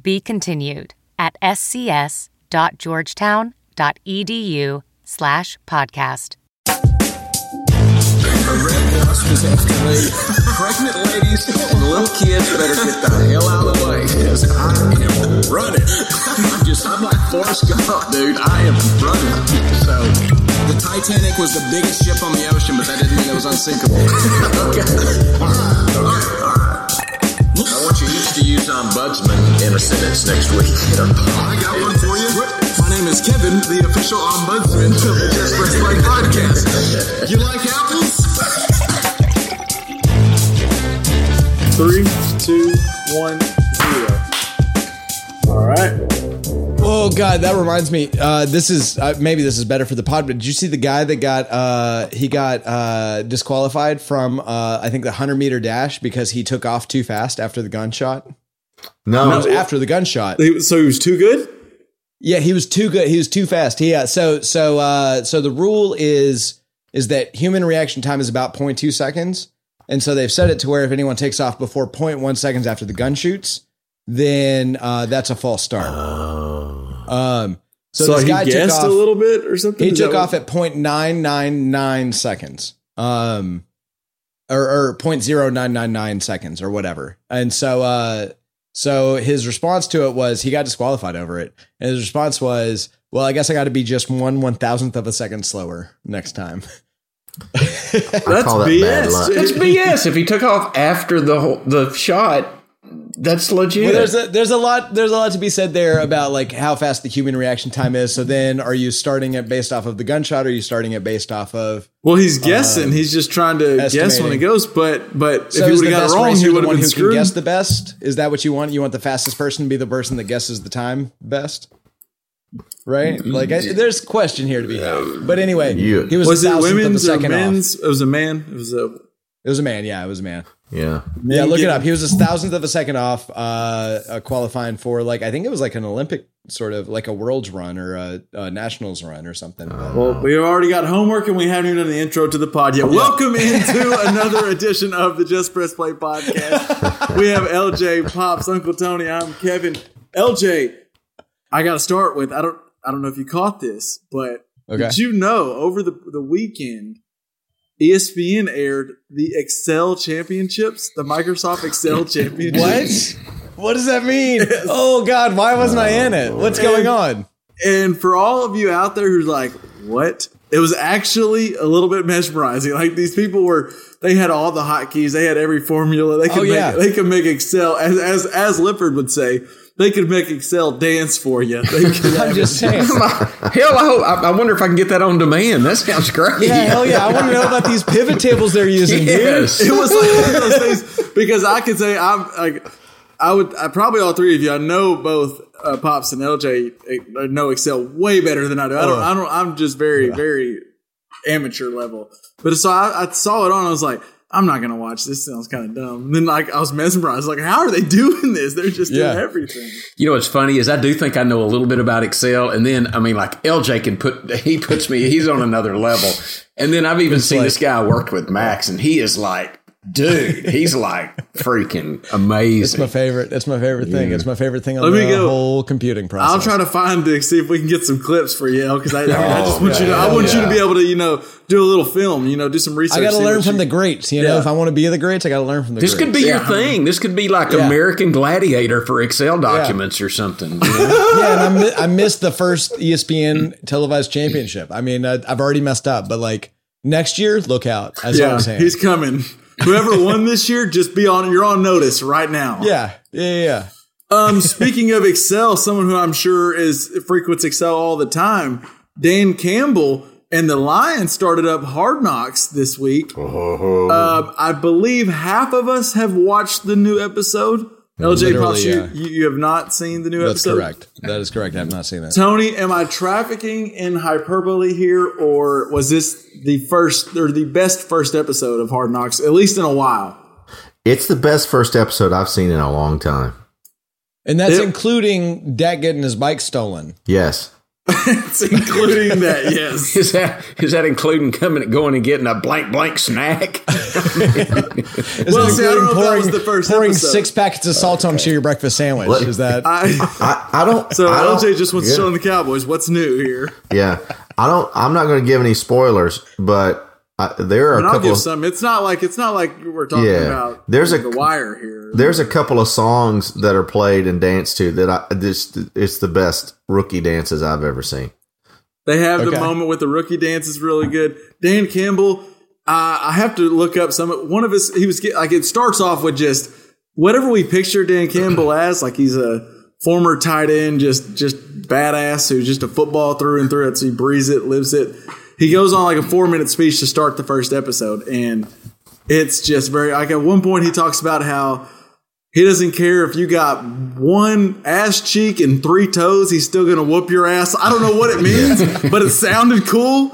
Be continued at scs.georgetown.edu/podcast. A red bus was escalated. Pregnant ladies and little kids better get the hell out of the way, because I am running. I'm like Forrest Gump, dude. I am running. So the Titanic was the biggest ship on the ocean, but that didn't mean it was unsinkable. Okay. I want you each to use ombudsman in a sentence next week. I got one for you. My name is Kevin, the official ombudsman of the Just Press Play podcast. You like apples? 3, 2, 1, 0. All right. Oh God, that reminds me. This is maybe this is better for the pod. But did you see the guy that got disqualified from I think the 100-meter dash because he took off too fast after the gunshot? No, it was after the gunshot. So he was too good. Yeah, he was too good. He was too fast. Yeah. So the rule is that human reaction time is about 0.2 seconds. And so they've set it to where if anyone takes off before 0.1 seconds after the gun shoots, then that's a false start. So this guy guessed took off, a little bit or something? He took off at 0.999 seconds or 0.0999 seconds or whatever. And so his response to it was he got disqualified over it. And his response was, well, I guess I got to be just 1/1000th of a second slower next time. That's BS. It's BS. If he took off after the shot, that's legit. Well, there's a lot to be said there about like how fast the human reaction time is. So then, are you starting it based off of the gunshot? Or are you starting it based off of? Well, he's guessing. He's just trying to guess when it goes. But so if he would have got it wrong, he would have been screwed. Guess the best. Is that what you want? You want the fastest person to be the person that guesses the time best? Right, like there's a question here to be had, but anyway, he was it women's or men's? Off. It was a man. It was a man. Yeah, it was a man. Yeah, yeah. Look it up. He was 1,000th of a second off, qualifying for like I think it was like an Olympic sort of like a world's run or a nationals run or something. Well, we've already got homework and we haven't even done the intro to the pod yet. Welcome into another edition of the Just Press Play podcast. We have LJ, Pops, Uncle Tony. I'm Kevin. LJ. I got to start with, I don't know if you caught this, but did you know over the weekend, ESPN aired the Excel Championships, the Microsoft Excel Championships. What does that mean? Yes. Oh God, why wasn't I in it? What's going on? And for all of you out there who's like, what? It was actually a little bit mesmerizing. Like these people were, they had all the hotkeys. They had every formula. They could make Excel, as Lippard would say. They could make Excel dance for you. I'm just saying. Hell, I wonder if I can get that on demand. That sounds great. Yeah, hell yeah. I want to know about these pivot tables they're using. Yes. It was like one of those things because I could say I probably all three of you. I know both Pops and LJ know Excel way better than I do. I'm just very, very amateur level. But so I saw it on. I was like, I'm not going to watch. This sounds kind of dumb. And then like I was mesmerized. Like, how are they doing this? They're just doing everything. You know what's funny is I do think I know a little bit about Excel. And then, I mean, like LJ he's on another level. And then I've even seen this guy I worked with, Max, and he is like, dude, he's like freaking amazing. It's my favorite. That's my favorite thing. It's my favorite thing on the whole computing process. I'll try to find it, see if we can get some clips for you, because I just want you to. I want you to be able to, do a little film, do some research. I got to learn from the greats, If I want to be the greats, I got to learn from the greats. This could be your thing. This could be like American Gladiator for Excel documents or something. And I missed the first ESPN televised championship. I mean, I've already messed up, but like next year, look out. That's what I'm saying. He's coming. Whoever won this year, just be on. You're on notice right now. Yeah. Speaking of Excel, someone who I'm sure frequents Excel all the time, Dan Campbell and the Lions started up Hard Knocks this week. I believe half of us have watched the new episode. LJ Props, you have not seen the new episode? That's correct. That is correct. I have not seen that. Tony, am I trafficking in hyperbole here, or was this the first or the best first episode of Hard Knocks, at least in a while? It's the best first episode I've seen in a long time. And that's including Dak getting his bike stolen. Yes. It's including that, yes. Is that including going and getting a blank snack? Well, see, I don't know if that was the first pouring episode. 6 packets of salt onto your breakfast sandwich. Is that? I don't. So LJ just wants to show the Cowboys what's new here. Yeah, I'm not going to give any spoilers, but there are a couple. I'll give some. It's not like we're talking about. There's the wire here. There's a couple of songs that are played and danced to that. It's the best rookie dances I've ever seen. They have the moment with the rookie dance is really good. Dan Campbell. I have to look up one of his. He was it starts off with just whatever we picture Dan Campbell as, like he's a former tight end, just badass who's just a football through and through. So he breathes it, lives it. He goes on like a 4-minute speech to start the first episode, and it's just very – like at one point he talks about how he doesn't care if you got one ass cheek and 3 toes, he's still going to whoop your ass. I don't know what it means, but it sounded cool.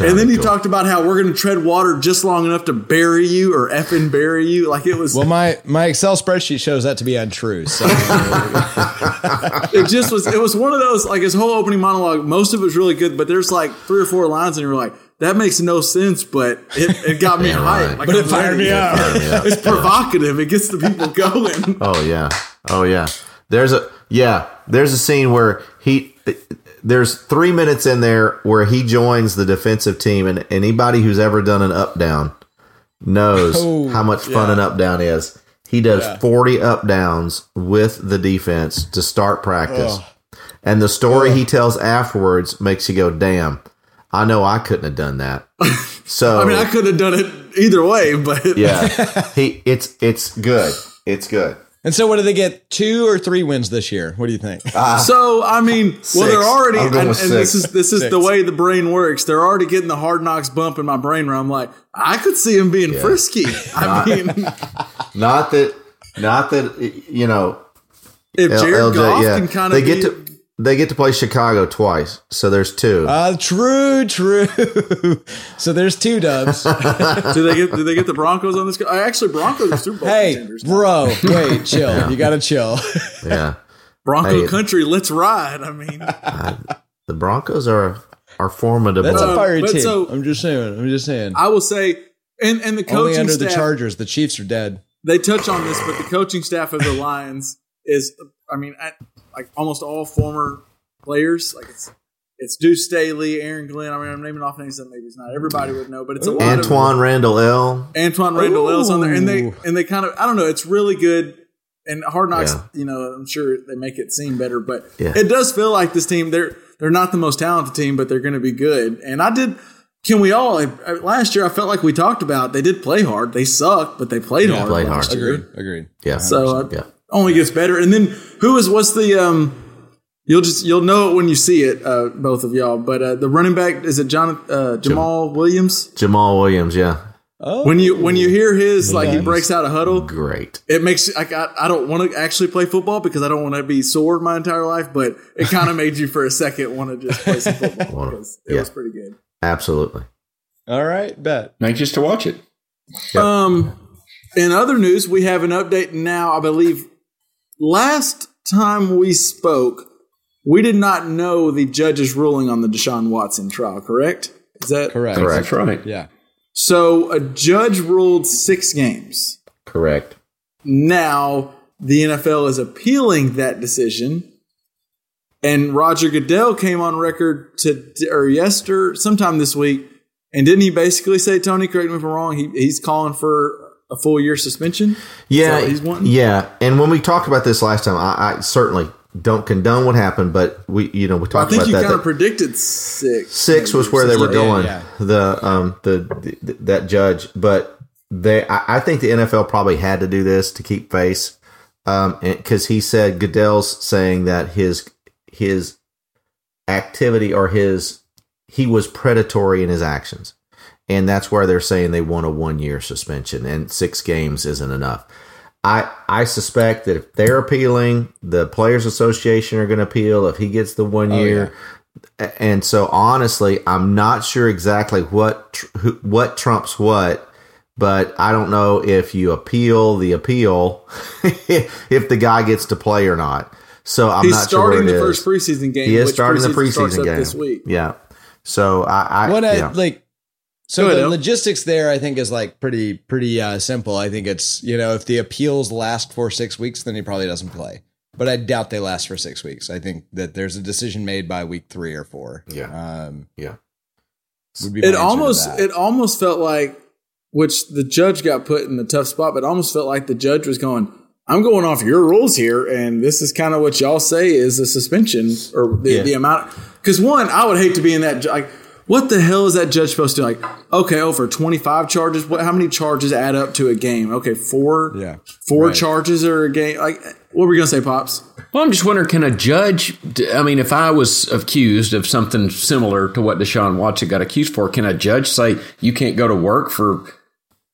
And then he talked about how we're going to tread water just long enough to bury you or effing bury you. Like it was. Well, my Excel spreadsheet shows that to be untrue. So. It just was. It was one of those, like his whole opening monologue. Most of it was really good, but there's like 3 or 4 lines and you're like, that makes no sense, but it got me hyped. Like, but it fired me up. It's provocative. It gets the people going. Oh yeah. There's a scene where there's 3 minutes in there where he joins the defensive team, and anybody who's ever done an up-down knows how much fun an up-down is. He does 40 up-downs with the defense to start practice. And the story he tells afterwards makes you go, damn, I know I couldn't have done that. So I mean, I couldn't have done it either way, but it's good. It's good. And so what do they get? 2 or 3 wins this year? What do you think? So, I mean, well, 6. They're already, and this is 6. The way the brain works. They're already getting the Hard Knocks bump in my brain where I'm like, I could see him being frisky. Not that, you know. If Jared Goff can kind of they get to play Chicago twice, so there's 2. True. So there's 2 dubs. Do they get the Broncos on this? Actually, Broncos are Super Bowl contenders. Hey, bro, wait, chill. Yeah. You gotta chill. Yeah, Bronco country, let's ride. I mean, the Broncos are formidable. That's a fiery team. So, I'm just saying. I will say, and the coaching only under staff, the Chargers, the Chiefs are dead. They touch on this, but the coaching staff of the Lions is, I mean. Like almost all former players, like it's Deuce Staley, Aaron Glenn. I mean, I'm naming off names that maybe it's not everybody would know, but it's a lot. Antoine Randall L's on there, and they kind of, I don't know. It's really good, and Hard Knocks. Yeah. You know, I'm sure they make it seem better, but it does feel like this team. They're not the most talented team, but they're going to be good. And I did. Can we all? Last year, I felt like we talked about. They did play hard. They sucked, but they played hard. Played hard. Agreed. Yeah. So only gets better. And then what's the you'll know it when you see it, both of y'all, but the running back, is it Jamal Williams? Jamal Williams, yeah. Oh. When you hear his he breaks out a huddle. Great. It makes like I don't want to actually play football because I don't want to be sore my entire life, but it kind of made you for a second want to just play some football because it was pretty good. Absolutely. All right, bet. Anxious to watch it. Yep. In other news, we have an update now, I believe. Last time we spoke, we did not know the judge's ruling on the Deshaun Watson trial, correct? Is that correct? That's right. Yeah. So a judge ruled 6 games. Correct. Now the NFL is appealing that decision, and Roger Goodell came on record sometime this week, and didn't he basically say, Tony, correct me if I'm wrong, he's calling for a full year suspension? Yeah. He's wanting? Yeah. And when we talked about this last time, I certainly don't condone what happened, but we talked about that. I think you kind of predicted 6. 6 was where they were going, that judge. But I think the NFL probably had to do this to keep face, because he said, Goodell's saying that his activity or he was predatory in his actions. And that's where they're saying they want a 1-year suspension, and 6 games isn't enough. I suspect that if they're appealing, the Players Association are going to appeal if he gets the 1 year. Yeah. And so, honestly, I'm not sure exactly what trumps what, but I don't know if you appeal if the guy gets to play or not. So I'm not sure where it is. He's starting the first preseason game. He is starting the preseason game this week. Yeah. So So the logistics there, I think, is like pretty simple. I think it's, if the appeals last for 6 weeks, then he probably doesn't play. But I doubt they last for 6 weeks. I think that there's a decision made by week 3 or 4. Yeah. It almost felt like, which the judge got put in the tough spot, but it almost felt like the judge was going, I'm going off your rules here, and this is kind of what y'all say is a suspension or the amount. Because one, I would hate to be in that. Like, what the hell is that judge supposed to do? Like, okay, for 25 charges, how many charges add up to a game? Okay, four charges or a game. Like, what were we going to say, Pops? Well, I'm just wondering, can a judge, if I was accused of something similar to what Deshaun Watson got accused for, can a judge say you can't go to work for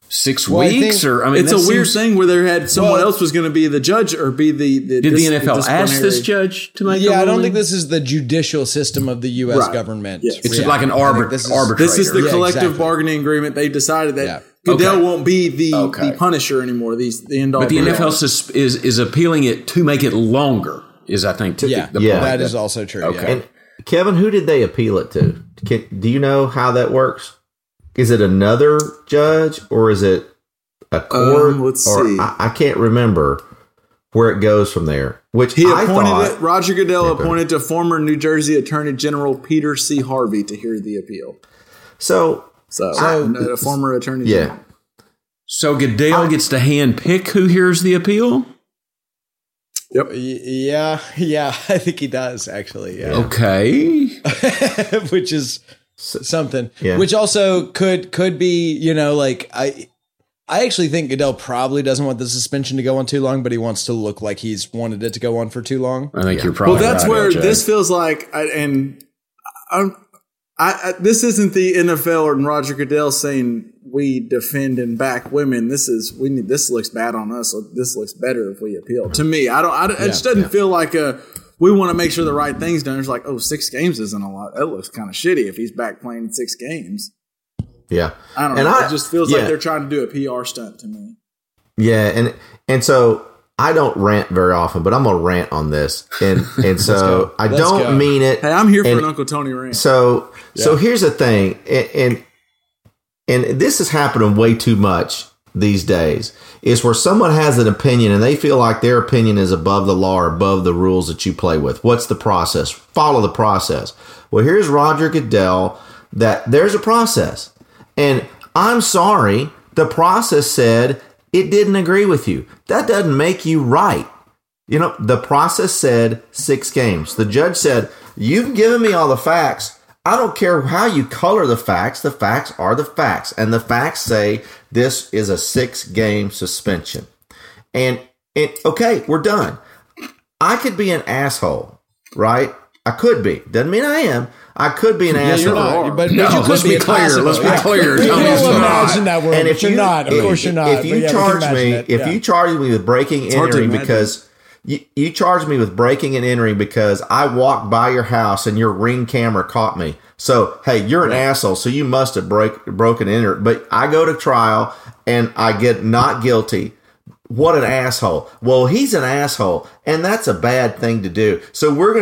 6 weeks? It's a weird thing where they had someone else was going to be the judge or be the Did the NFL ask this judge to make? Yeah, I don't think this is the judicial system of the U.S. government. Yeah. It's like an arbitrator. This is the collective bargaining agreement. They decided that Goodell won't be the punisher anymore. The end all. But the NFL is appealing it to make it longer. Is I think that is also true. Okay, yeah. And Kevin, who did they appeal it to? Do you know how that works? Is it another judge or is it a court? Let's see. I can't remember where it goes from there. Roger Goodell appointed to former New Jersey Attorney General Peter C. Harvey to hear the appeal. So a former attorney general. So Goodell gets to hand pick who hears the appeal? Yep. Yeah, I think he does actually. Yeah. Okay. Which is something, which also could be, I actually think Goodell probably doesn't want the suspension to go on too long, but he wants to look like he's wanted it to go on for too long. I think you're probably that's right, where LJ. This feels like, this isn't the NFL or Roger Goodell saying we defend and back women. This looks bad on us. This looks better if we appeal. To me, it just doesn't feel like a. We want to make sure the right thing's done. It's like, 6 games isn't a lot. That looks kind of shitty if he's back playing 6 games. Yeah. I don't know. It just feels like they're trying to do a PR stunt to me. Yeah. And so I don't rant very often, but I'm going to rant on this. And so I don't mean it. Hey, I'm here for an Uncle Tony rant. So here's the thing. And this is happening way too much these days, is where someone has an opinion and they feel like their opinion is above the law or above the rules that you play with. What's the process? Follow the process. Well, here's Roger Goodell that there's a process. And I'm sorry, the process said it didn't agree with you. That doesn't make you right. The process said 6 games. The judge said, you've given me all the facts. I don't care how you color the facts. The facts are the facts. And the facts say this is a 6-game suspension. And okay, we're done. I could be an asshole, right? I could be. Doesn't mean I am. I could be an asshole. Let's be clear. Of course you're not. If you charge me with breaking and entering because... You charged me with breaking and entering because I walked by your house and your Ring camera caught me. So, hey, you're an asshole, so you must have broken and entered. But I go to trial and I get not guilty. What an asshole. Well, he's an asshole, and that's a bad thing to do. So we're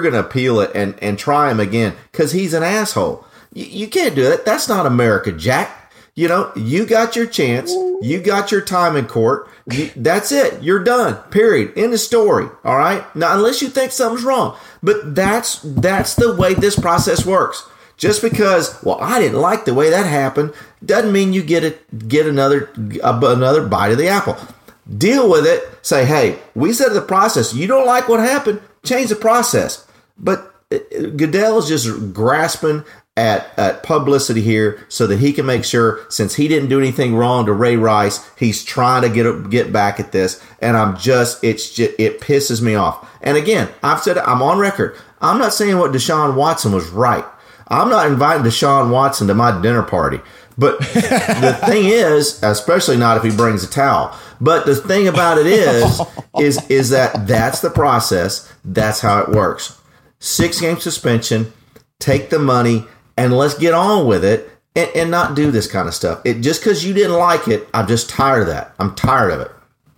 gonna appeal it and try him again because he's an asshole. You can't do that. That's not America, Jack. You got your chance. You got your time in court. That's it. You're done. Period. End of story. All right. Now, unless you think something's wrong, but that's the way this process works. Just because, I didn't like the way that happened, doesn't mean you get another bite of the apple. Deal with it. Say, hey, we said the process. You don't like what happened. Change the process. But Goodell is just grasping at publicity here so that he can make sure, since he didn't do anything wrong to Ray Rice, he's trying to get back at this. And it pisses me off. And again, I've said, I'm on record. I'm not saying what Deshaun Watson was right. I'm not inviting Deshaun Watson to my dinner party. But the thing is, especially not if he brings a towel. But the thing about it is that that's the process. That's how it works. 6-game suspension, take the money, and let's get on with it and not do this kind of stuff. It just because you didn't like it, I'm just tired of that. I'm tired of it.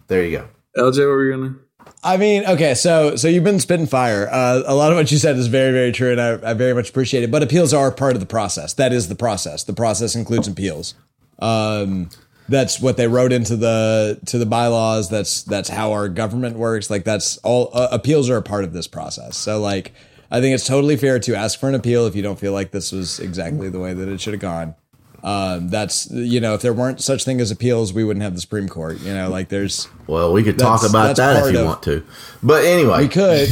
There you go. LJ, what were you going to? I mean, okay, so you've been spitting fire. A lot of what you said is very, very true, and I very much appreciate it. But appeals are part of the process. That is the process. The process includes appeals. That's what they wrote into the bylaws. That's how our government works. Like that's all. Appeals are a part of this process. So like, I think it's totally fair to ask for an appeal if you don't feel like this was exactly the way that it should have gone. That's, you know, if there weren't such thing as appeals, we wouldn't have the Supreme Court, you know, like there's, well, we could talk about that if you want to, but anyway, we could.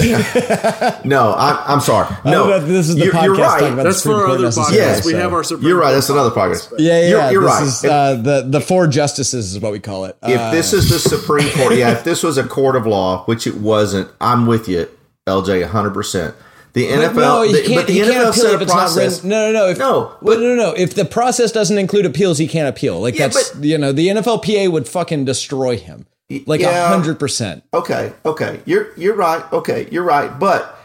No, I'm sorry. No, this is the podcast. You're right. That's for our other podcast. Yes, we have our Supreme Court. You're right. That's another podcast. Yeah. You're right. Is, the four justices is what we call it. If this is the Supreme Court, yeah, if this was a court of law, which it wasn't, I'm with you, LJ, 100%. The NFL, no, you can't, but the NFL said a process. If the process doesn't include appeals, he can't appeal. Like the NFLPA would fucking destroy him. Like 100%. Okay, you're right. Okay, you're right. But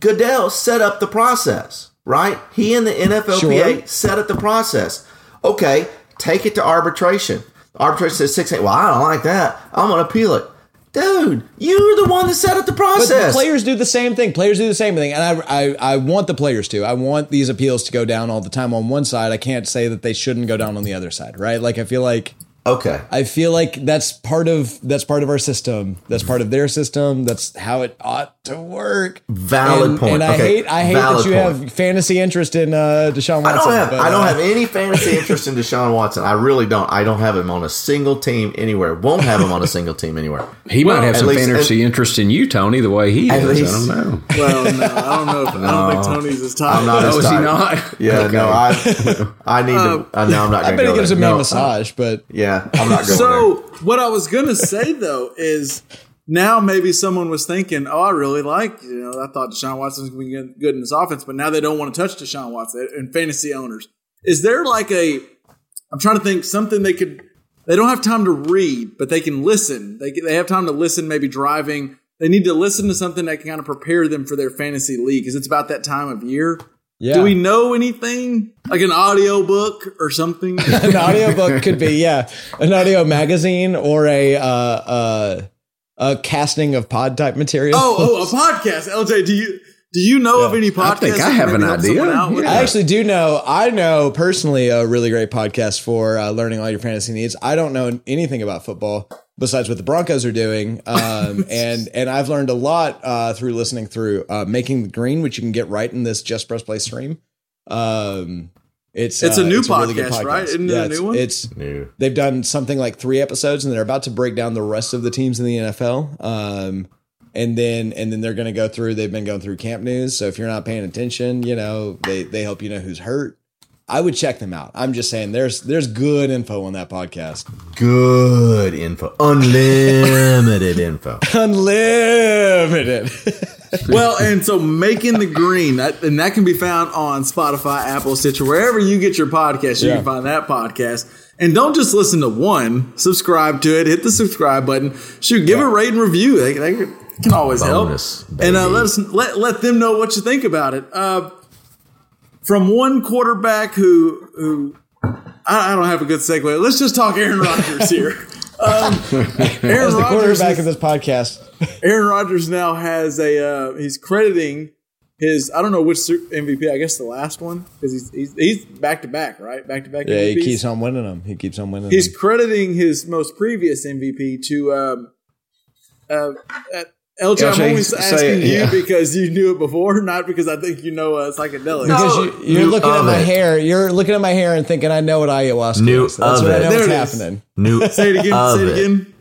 Goodell set up the process, right? He and the NFLPA set up the process. Okay, take it to arbitration. Arbitration says 6-8. Well, I don't like that. I'm going to appeal it. Dude, you're the one that set up the process. But players do the same thing. And I want the players to. I want these appeals to go down all the time on one side. I can't say that they shouldn't go down on the other side, right? Like I feel like that's part of our system. That's part of their system. That's how it ought to work. Valid point. And I hate that you have fantasy interest in Deshaun Watson. I don't have any fantasy interest in Deshaun Watson. I really don't. I don't have him on a single team anywhere. Won't have him on a single team anywhere. He might have some fantasy interest in you, Tony. The way he is, I don't know. Well, no, I don't know. I don't think Tony's as tight. I'm not as tight. Not? Yeah, okay. No. I need to. No, I'm not. I bet he gives him a massage, but yeah. I'm not going what I was going to say, though, is now maybe someone was thinking, oh, I really like, you know, I thought Deshaun Watson was going to be good in this offense, but now they don't want to touch Deshaun Watson and fantasy owners. Is there like I'm trying to think something they don't have time to read, but they can listen. They have time to listen, maybe driving. They need to listen to something that can kind of prepare them for their fantasy league because it's about that time of year. Yeah. Do we know anything like an audio book or something? An audio book could be, an audio magazine or a casting of pod type material. Oh, a podcast. LJ, do you know of any podcasts? I think I have an idea. I actually do know. I know personally a really great podcast for learning all your fantasy needs. I don't know anything about football besides what the Broncos are doing. And I've learned a lot through listening through Making the Green, which you can get right in this Just Press Play stream. It's a new podcast, right? Isn't it a new one? It's new. They've done something like 3 episodes and they're about to break down the rest of the teams in the NFL. And then they're going to go through, they've been going through camp news. So if you're not paying attention, you know, they help you know who's hurt. I would check them out. I'm just saying there's good info on that podcast. Good info. Unlimited info. Unlimited. Well, and so Making the Green, and that can be found on Spotify, Apple, Stitcher, wherever you get your podcast, you can find that podcast. And don't just listen to one. Subscribe to it. Hit the subscribe button. Shoot, give a rate and review. They can always help. Baby. And let them know what you think about it. From one quarterback who I don't have a good segue. Let's just talk Aaron Rodgers here. Aaron Rodgers, quarterback of this podcast. Aaron Rodgers now has he's crediting his, I don't know which MVP, I guess the last one, because he's back to back, right? Back to back. Yeah, MVPs. He keeps on winning them. He's crediting his most previous MVP to LJ, I'm always asking you because you knew it before, not because I think you know psychedelics. No, because you're looking at my hair. You're looking at my hair and thinking, I know what ayahuasca is. That's what I know what's happening. Say it again.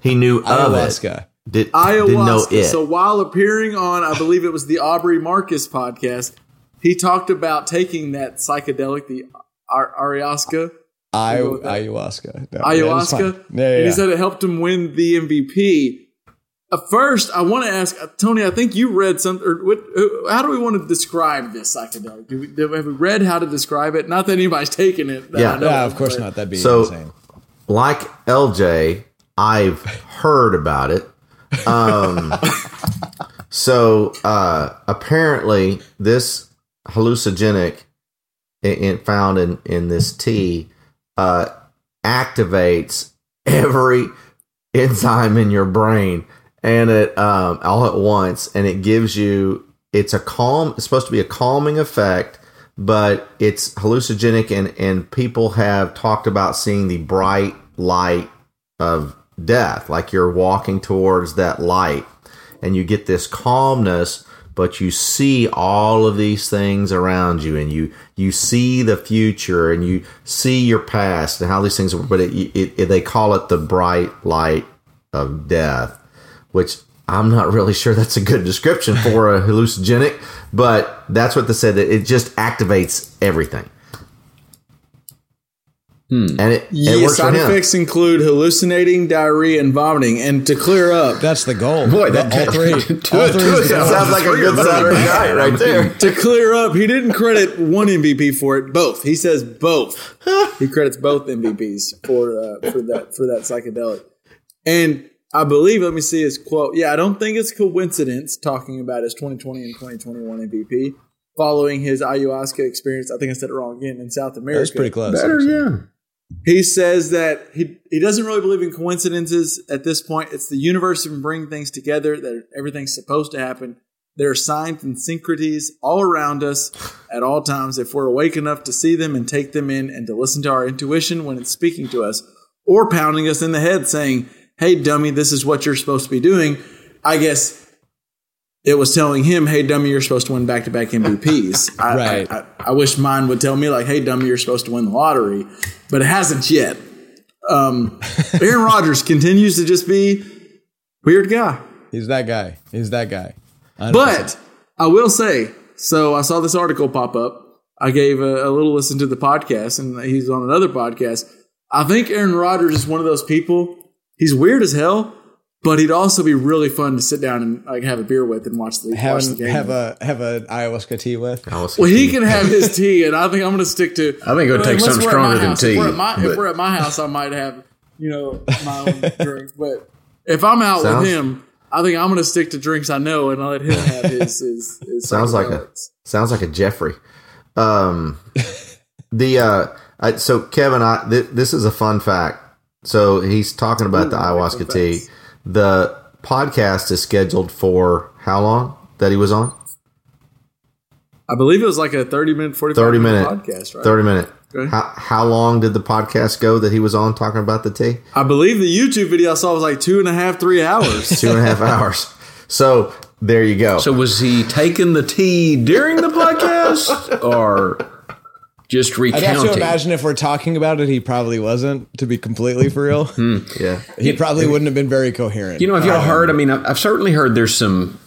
He knew ayahuasca. Didn't know it. So while appearing on, I believe it was the Aubrey Marcus podcast, he talked about taking that psychedelic, the ayahuasca. Ayahuasca. No, ayahuasca. And he said it helped him win the MVP. First, I want to ask Tony. I think you read something. How do we want to describe this psychedelic? Have we read how to describe it? Not that anybody's taken it. Of course not. That'd be insane. like LJ, I've heard about it. So apparently this hallucinogenic found in this tea activates every enzyme in your brain and it all at once, and it gives you, it's supposed to be a calming effect, but it's hallucinogenic, and people have talked about seeing the bright light of death, like you're walking towards that light and you get this calmness, but you see all of these things around you, and you see the future, and you see your past, and how these things work. But they call it the bright light of death, which I'm not really sure that's a good description for a hallucinogenic, but that's what they said, that it just activates everything. And it side effects include hallucinating, diarrhea, and vomiting. And to clear up, that's the goal. Boy, all three. Two sounds like a good Saturday night right there. To clear up, he didn't credit one MVP for it. Both. He says both. He credits both MVPs for that psychedelic. And I believe, let me see his quote. Yeah, I don't think it's coincidence talking about his 2020 and 2021 MVP following his ayahuasca experience. I think I said it wrong again in South America. That's pretty close. Better, yeah. He says that he doesn't really believe in coincidences at this point. It's the universe can bring things together, that everything's supposed to happen. There are signs and synchronicities all around us at all times if we're awake enough to see them and take them in, and to listen to our intuition when it's speaking to us or pounding us in the head saying, hey, dummy, this is what you're supposed to be doing. I guess it was telling him, hey, dummy, you're supposed to win back-to-back MVPs. Right. I wish mine would tell me, like, hey, dummy, you're supposed to win the lottery. But it hasn't yet. Aaron Rodgers continues to just be weird guy. He's that guy. 100%. But I will say, so I saw this article pop up. I gave a little listen to the podcast, and he's on another podcast. I think Aaron Rodgers is one of those people. He's weird as hell. But he'd also be really fun to sit down and like have a beer with and watch the game. Have an ayahuasca tea with. He can have his tea, and I think I'm going to stick to. I think it would take something stronger than tea. If we're at my house, I might have my own drinks. But if I'm out with him, I think I'm going to stick to drinks I know, and I'll let him have his sounds like a Jeffrey. So Kevin, this is a fun fact. So he's talking about the ayahuasca tea. The podcast is scheduled for how long that he was on? I believe it was like a 30-minute, 45-minute podcast, right? 30-minute. Okay. How long did the podcast go that he was on talking about the tea? I believe the YouTube video I saw was like 2.5, 3 hours. 2.5 hours. So there you go. So was he taking the tea during the podcast or... just recounting. I'd have to imagine if we're talking about it, he probably wasn't, to be completely for real. Yeah. He probably wouldn't have been very coherent. Have y'all heard? I've certainly heard there's some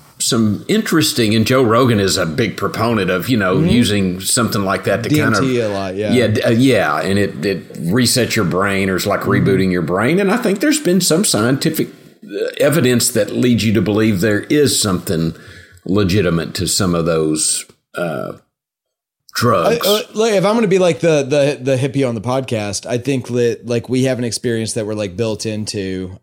interesting, and Joe Rogan is a big proponent of, using something like that to DMT kind of... DMT a lot, yeah. Yeah, and it resets your brain, or it's like rebooting your brain. And I think there's been some scientific evidence that leads you to believe there is something legitimate to some of those... drugs. If I'm going to be like the hippie on the podcast, I think that like we have an experience that we're like built into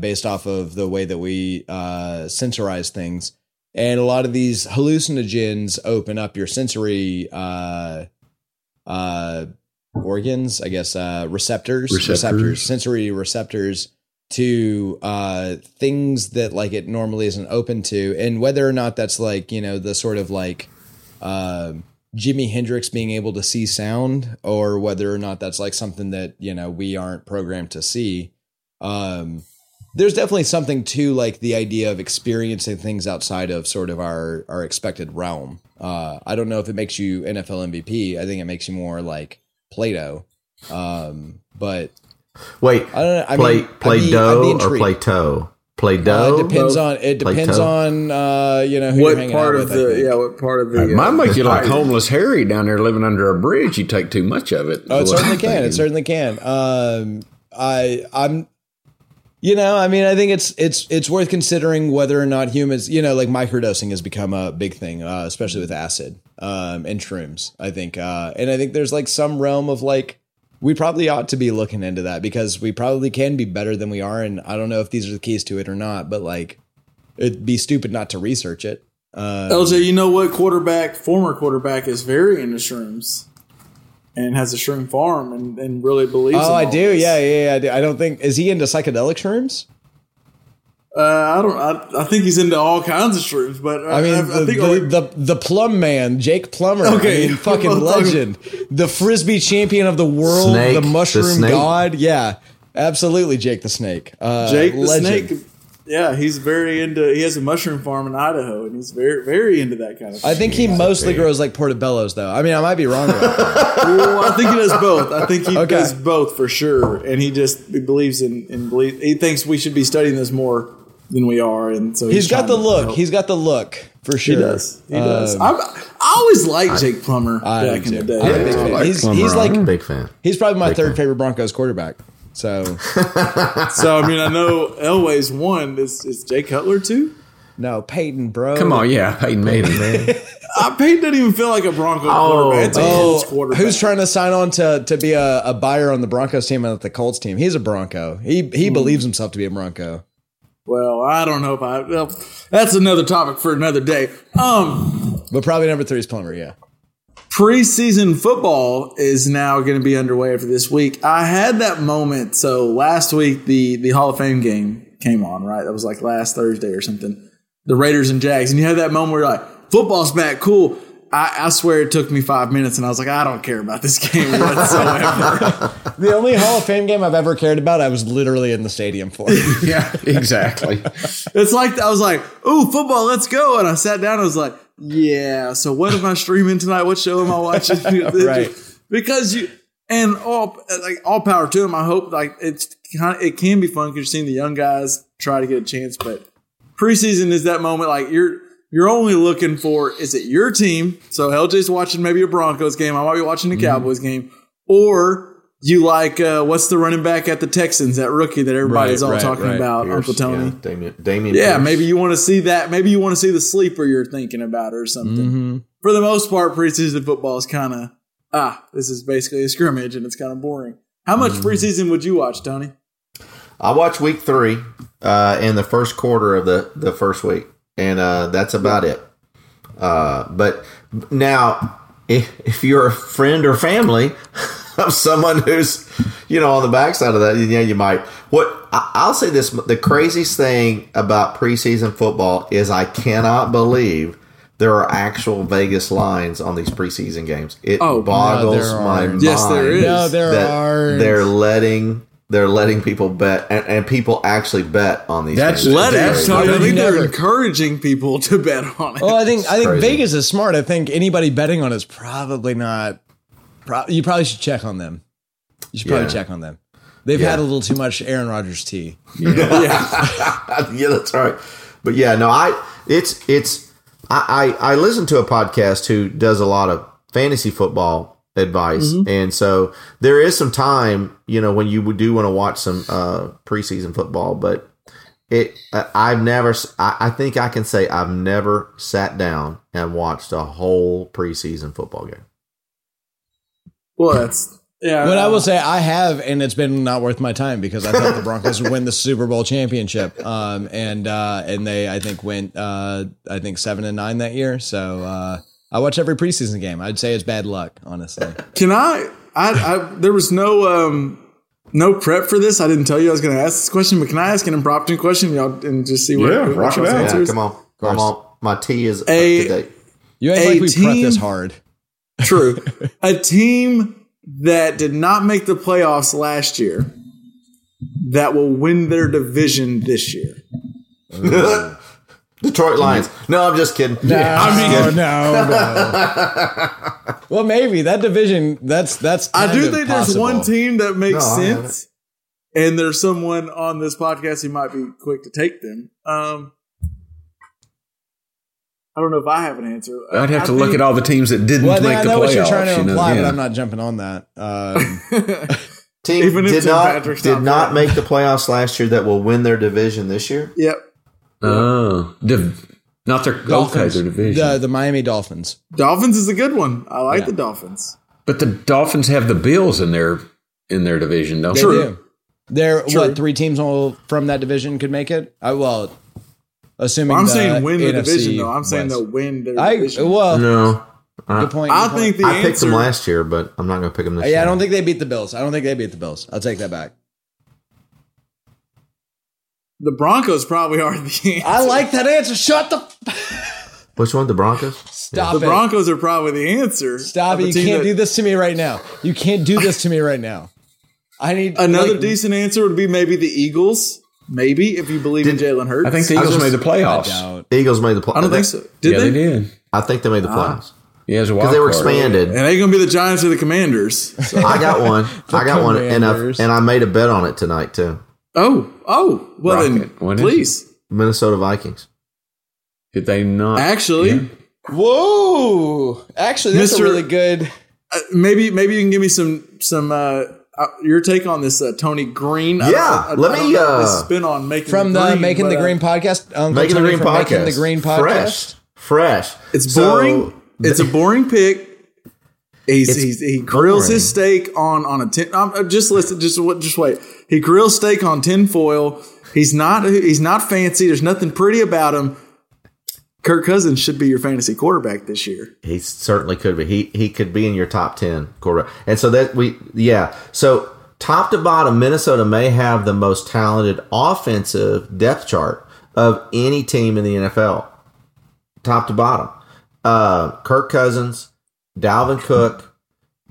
based off of the way that we sensorize things. And a lot of these hallucinogens open up your sensory organs, I guess, sensory receptors to things that like it normally isn't open to. And whether or not that's like, the sort of like Jimi Hendrix being able to see sound, or whether or not that's like something that, we aren't programmed to see. There's definitely something to like the idea of experiencing things outside of sort of our expected realm. I don't know if it makes you NFL MVP. I think it makes you more like Plato. But wait, I don't know. Play-Doh or Plato? Play-Doh. It depends on who you're hanging out with. What part of the mine might get like homeless Harry down there living under a bridge. You take too much of it. Oh, it certainly can. I think it's worth considering whether or not humans, like microdosing has become a big thing, especially with acid and shrooms. I think, and I think there's like some realm of like We probably ought to be looking into that because we probably can be better than we are. And I don't know if these are the keys to it or not, but like it'd be stupid not to research it. LJ, you know what former quarterback is very into shrooms and has a shroom farm and really believes. Oh, I do. This. Yeah. I do. I don't think, is he into psychedelic shrooms? I think he's into all kinds of shrooms, but I mean, the Plum Man, Jake Plummer, okay, I mean, fucking legend, the Frisbee champion of the world, snake, the mushroom god. Yeah, absolutely. Jake the Snake. Jake the legend. Snake. Yeah, he has a mushroom farm in Idaho, and he's very, very into that kind of thing. I think he mostly grows like portobellos, though. I mean, I might be wrong about that. Well, I think he does both. I think he does both for sure, and he just believes he thinks we should be studying this more than we are, and so he's got the look. Help. He's got the look for sure. He does. He does. I always liked Jake Plummer back in the day. I'm a big fan. I'm a big fan. He's probably my third favorite Broncos quarterback. So I mean, I know Elway's one. Is Jay Cutler too? No, Peyton, bro. Come on, yeah, Peyton made it, man. Peyton doesn't even feel like a Bronco quarterback. Who's trying to sign on to be a buyer on the Broncos team and at the Colts team? He's a Bronco. He believes himself to be a Bronco. Well, I don't know if that's another topic for another day. But probably number 3 is Plumber, yeah. Preseason football is now going to be underway for this week. I had that moment. So last week, the Hall of Fame game came on, right? That was like last Thursday or something. The Raiders and Jags. And you had that moment where you're like, football's back. Cool. I swear it took me 5 minutes and I was like, I don't care about this game whatsoever. The only Hall of Fame game I've ever cared about, I was literally in the stadium for. Yeah, exactly. It's like, I was like, ooh, football, let's go. And I sat down and I was like, yeah, so what am I streaming tonight? What show am I watching? Right. Because all power to him. I hope it can be fun because you're seeing the young guys try to get a chance, but preseason is that moment like you're only looking for, is it your team? So LJ's watching maybe a Broncos game. I might be watching the Cowboys game. Or you like, what's the running back at the Texans, that rookie that everybody's talking about, Pierce, Uncle Tony? Yeah, Damian yeah, Pierce. Maybe you want to see that. Maybe you want to see the sleeper you're thinking about or something. Mm-hmm. For the most part, preseason football is kind of, this is basically a scrimmage and it's kind of boring. How much preseason would you watch, Tony? I watch week 3 in the first quarter of the first week. And that's about it. But now, if you're a friend or family of someone who's, on the backside of that, you might. I'll say this: the craziest thing about preseason football is I cannot believe there are actual Vegas lines on these preseason games. It boggles my mind. Yes, there is. No, there are. They're letting people bet, and people actually bet on these. That's letting. I think they're encouraging people to bet on it. Well, I think Vegas is smart. I think anybody betting on it is probably not. You probably should check on them. They've had a little too much Aaron Rodgers tea. You know? Yeah, that's right. But yeah, no, I listen to a podcast who does a lot of fantasy football advice. Mm-hmm. And so there is some time, when you do want to watch some preseason football, but I've never sat down and watched a whole preseason football game. Well, I will say I have, and it's been not worth my time because I thought the Broncos would win the Super Bowl championship. And they, I think went, 7-9 that year. So, I watch every preseason game. I'd say it's bad luck, honestly. Can I there was no prep for this. I didn't tell you I was going to ask this question, but can I ask an impromptu question, y'all, and just see what? Yeah, rock it out. Yeah, come on. My tea is up to date. You ain't like we prep this hard. True. A team that did not make the playoffs last year that will win their division this year. Detroit Lions. No, I'm just kidding. No. Well, maybe that division. That's. I do think there's one team that makes sense, and there's someone on this podcast who might be quick to take them. I don't know if I have an answer. I'd have to look at all the teams that didn't make the playoffs. I know what you're trying to imply, but I'm not jumping on that. Team did not make the playoffs last year that will win their division this year. Yep. Oh, not their Dolphins. Okay, their division. The Miami Dolphins. Dolphins is a good one. I like the Dolphins. But the Dolphins have the Bills in their in their division, don't they? True. There, what, three teams from that division could make it? Assuming I'm saying win the division, though. I'm saying they'll win their division. Good point. I picked them last year, but I'm not going to pick them this year. Yeah, I don't think they beat the Bills. I'll take that back. The Broncos probably are the answer. I like that answer. Shut the... Which one? The Broncos? Stop it. The Broncos are probably the answer. Stop it. You can't do this to me right now. I need... Another decent answer would be maybe the Eagles. Maybe, if you believe in Jalen Hurts. I think the Eagles made the playoffs. I don't think so. Did they? I think they made the playoffs. Yeah, because they were expanded. And they're going to be the Giants or the Commanders. So. I got one. And I made a bet on it tonight, too. Oh. Well, then, please. Minnesota Vikings. Did they not? Actually. Yeah. Whoa. Actually, that's a really good. Maybe you can give me some your take on this, Tony Green. Spin on Making the Green. From the Making the Green podcast. Making the Green podcast. Fresh. It's boring. It's a boring pick. He grills his steak on a tin. Just listen. Just wait. He grills steak on tinfoil. He's not fancy. There's nothing pretty about him. Kirk Cousins should be your fantasy quarterback this year. He certainly could be. He could be in your top 10 quarterback. And so So top to bottom, Minnesota may have the most talented offensive depth chart of any team in the NFL. Top to bottom, Kirk Cousins, Dalvin Cook,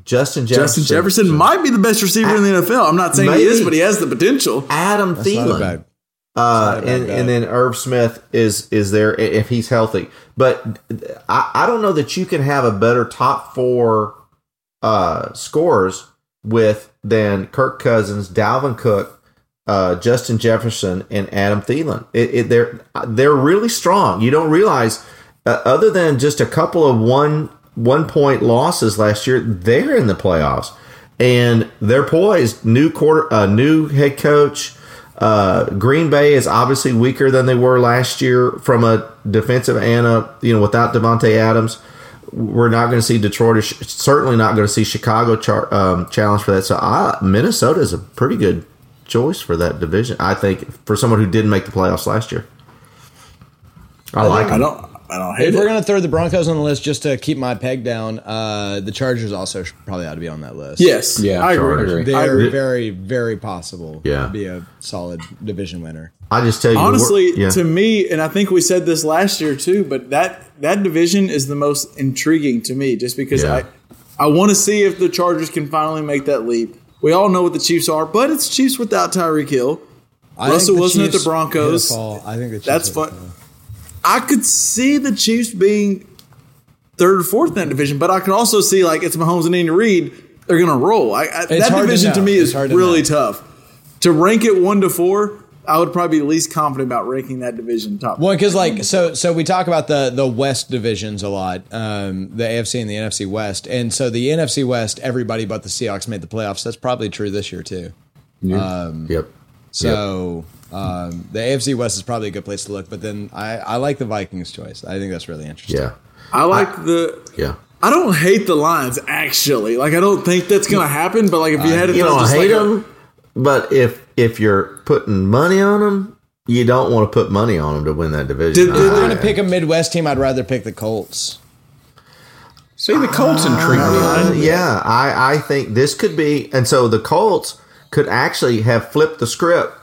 Justin Jefferson might be the best receiver in the NFL. I'm not saying he is, but he has the potential. Adam Thielen. And then Irv Smith is there if he's healthy. But I don't know that you can have a better top four scores than Kirk Cousins, Dalvin Cook, Justin Jefferson, and Adam Thielen. They're really strong. You don't realize, other than just a couple of one-point losses last year, they're in the playoffs. And they're poised. New head coach. Green Bay is obviously weaker than they were last year from a defensive and without Devontae Adams. We're not going to see Detroit, certainly not going to see Chicago challenge for that. So Minnesota is a pretty good choice for that division, I think, for someone who didn't make the playoffs last year. I don't hate it. If we're going to throw the Broncos on the list just to keep my peg down, the Chargers also probably ought to be on that list. Yes. Yeah, I agree. They're very, very possible to be a solid division winner. I just tell you. Honestly, to me, and I think we said this last year too, but that division is the most intriguing to me just because I want to see if the Chargers can finally make that leap. We all know what the Chiefs are, but it's Chiefs without Tyreek Hill. Russell Wilson at the Broncos. I think the Chiefs that's fun. I could see the Chiefs being third or fourth in that division, but I could also see it's Mahomes and Andy Reid. They're going to roll. That division to me is really tough. To rank it 1 to 4, I would probably be least confident about ranking that division top. Well, because so we talk about the West divisions a lot, the AFC and the NFC West, and so the NFC West, everybody but the Seahawks made the playoffs. That's probably true this year too. Yeah. Yep. So. Yep. The AFC West is probably a good place to look, but then I like the Vikings choice. I think that's really interesting. Yeah, I like the. Yeah, I don't hate the Lions actually. I don't think that's going to happen. But if you had it, you don't hate them. But if you're putting money on them, you don't want to put money on them to win that division. If they're going to pick a Midwest team, I'd rather pick the Colts. See, the Colts intrigue me. Yeah, I think this could be, and so the Colts could actually have flipped the script.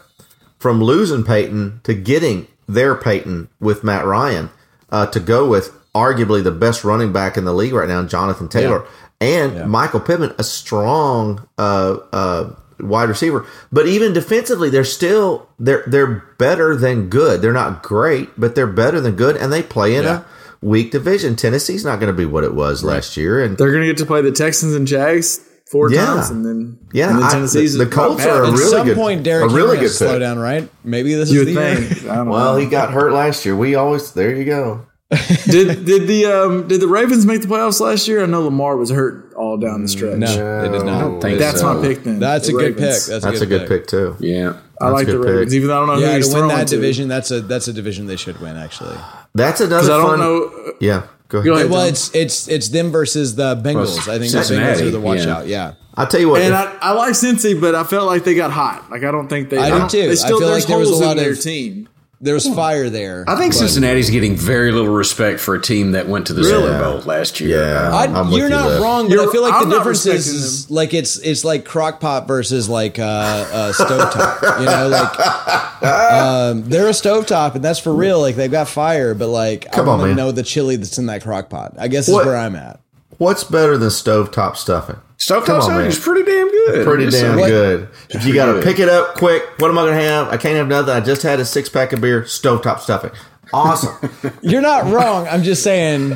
From losing Peyton to getting their Peyton with Matt Ryan to go with arguably the best running back in the league right now, Jonathan Taylor, and Michael Pittman, a strong wide receiver. But even defensively, they're better than good. They're not great, but they're better than good, and they play in a weak division. Tennessee's not going to be what it was last year, and they're going to get to play the Texans and Jags. Four times, and then Tennessee's the Colts are a really good. At some point, Derek really slow down, right? Maybe this is the thing. Well, he got hurt last year. There you go. Did the Ravens make the playoffs last year? I know Lamar was hurt all down the stretch. No, they did not. That's my pick. Then that's a good pick. That's a good pick too. Yeah, I like the Ravens, even though I don't know who he's throwing to win that division. That's a division they should win. Actually, that's another. I don't know. Yeah. Go ahead. Well, it's them versus the Bengals. I think the Bengals are the watch out. Yeah. I'll tell you what. And I like Cincy, but I felt like they got hot. Like, I don't think they – I do, too. They still, I feel like there was a lot of – team. There was fire there. I think Cincinnati's getting very little respect for a team that went to the Super Bowl last year. Yeah, you're not wrong, but I feel like the difference is like it's like crock pot versus like stovetop. You know, like they're a stovetop, and that's for real. Like they've got fire, but like I want to know the chili that's in that crock pot. I guess is where I'm at. What's better than stovetop stuffing? Stovetop stuffing is pretty damn good. Pretty damn good. If you got to pick it up quick, what am I going to have? I can't have nothing. I just had a 6-pack of beer. Stovetop stuffing. Awesome. You're not wrong. I'm just saying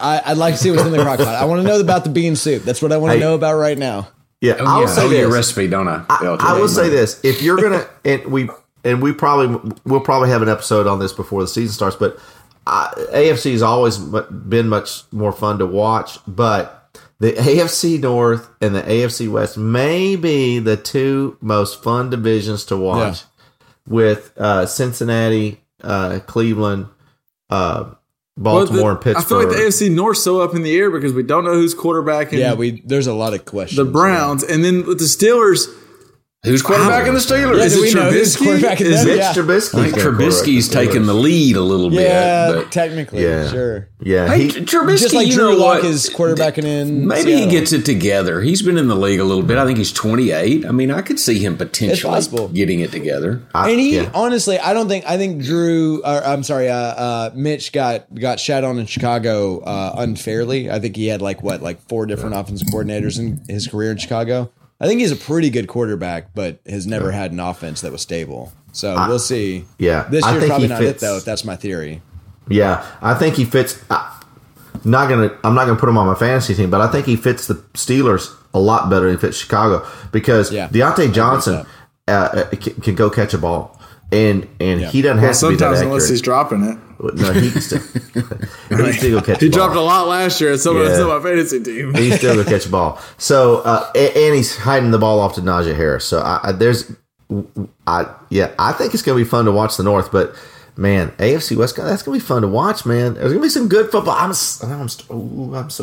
I'd like to see what's in the crock pot. I want to know about the bean soup. That's what I want to know about right now. Yeah. I will say your recipe, don't I? I will say this. If you're going to, we'll probably have an episode on this before the season starts, but AFC has always been much more fun to watch, but the AFC North and the AFC West may be the two most fun divisions to watch, with Cincinnati, Cleveland, Baltimore, and Pittsburgh. I feel like the AFC North's so up in the air because we don't know who's quarterbacking. Yeah, there's a lot of questions. The Browns, and then with the Steelers. Who's quarterbacking the Steelers? Yeah, Is it Trubisky? I think Trubisky's taking the lead a little bit. But technically, sure. Yeah, Trubisky, just like Drew Lock is quarterbacking in. Maybe Seattle. He gets it together. He's been in the league a little bit. I think he's 28. I mean, I could see him potentially getting it together. Honestly, I think Drew. Mitch got shat on in Chicago unfairly. I think he had like four different offensive coordinators in his career in Chicago. I think he's a pretty good quarterback, but has never had an offense that was stable. So we'll see. Yeah, this year's probably not it, though. If that's my theory. Yeah, I think he fits. I'm not gonna put him on my fantasy team, but I think he fits the Steelers a lot better than he fits Chicago because Deontay Johnson can go catch a ball, and he doesn't have to be that accurate. Sometimes unless he's dropping it. No, he still catch. He dropped a lot last year. It's on my fantasy team. He's still gonna catch a ball. So and he's hiding the ball off to Najee Harris. So I think it's gonna be fun to watch the North. But man, AFC West, that's gonna be fun to watch. Man, there's gonna be some good football. I'm so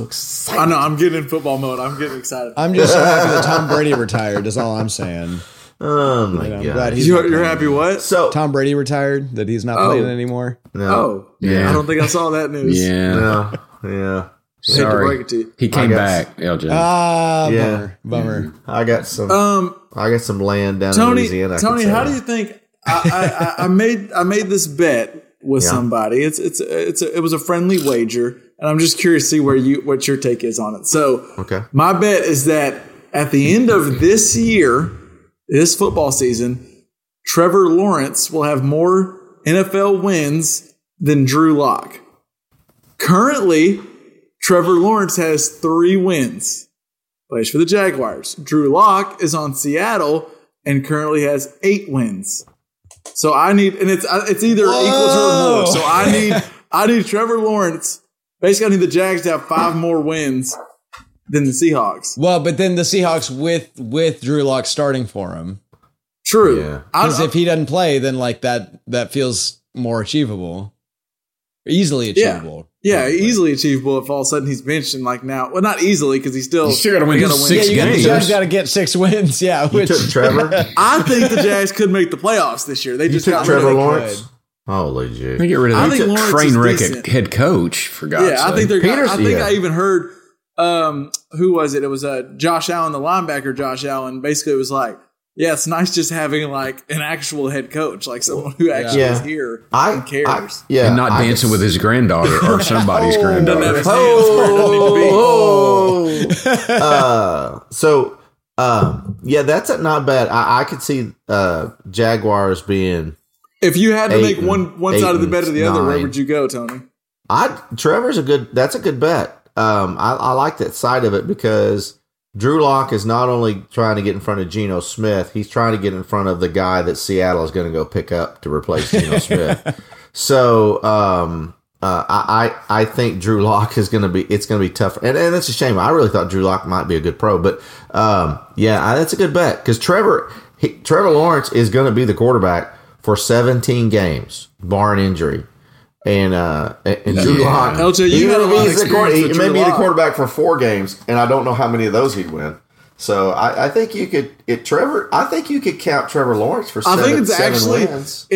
excited. I know. I'm getting in football mode. I'm getting excited. I'm just so happy that Tom Brady retired. Is all I'm saying. Oh my God! You're happy what? So Tom Brady retired, that he's not playing anymore. No, I don't think I saw that news. Sorry, to break it to you. He came back. LJ. Bummer. I got some land down in Louisiana. Tony, how do you think? I made this bet with somebody. It was a friendly wager, and I'm just curious to see what your take is on it. So, my bet is that at the end of this year. This football season, Trevor Lawrence will have more NFL wins than Drew Lock. Currently, Trevor Lawrence has 3 wins. Plays for the Jaguars. Drew Lock is on Seattle and currently has 8 wins. So I need, and it's either equal to or more. So I need Trevor Lawrence. Basically, I need the Jags to have 5 more wins than the Seahawks. Well, but then the Seahawks with Drew Lock starting for him. True. Because if he doesn't play, then like that feels more achievable. Easily achievable. Easily achievable if all of a sudden he's benched and like now. Well, not easily because he's still got to win 6 games. The Jags got to get 6 wins. Yeah, which took Trevor. I think the Jags could make the playoffs this year. They just took Trevor Lawrence. Holy shit! They get rid of that train wreck at head coach. For God's sake. I think they're. I even heard. Who was it? It was Josh Allen, the linebacker. Josh Allen basically was like, "Yeah, it's nice just having like an actual head coach, like someone who actually is here and cares, and not dancing with his granddaughter or somebody's granddaughter." That's not bad. I could see Jaguars being. If you had to make one side of the bet or the other, where would you go, Tony? Trevor's a good. That's a good bet. I like that side of it because Drew Lock is not only trying to get in front of Geno Smith, he's trying to get in front of the guy that Seattle is going to go pick up to replace Geno Smith. So I think Drew Lock is going to be, it's going to be tough. And it's a shame. I really thought Drew Lock might be a good pro, but that's a good bet because Trevor Lawrence is going to be the quarterback for 17 games, barring injury. And Drew Lock. LJ, you had a lot of experience. He may be the quarterback for 4 games, and I don't know how many of those he'd win. So I think you could count Trevor Lawrence for seven wins. I think it's actually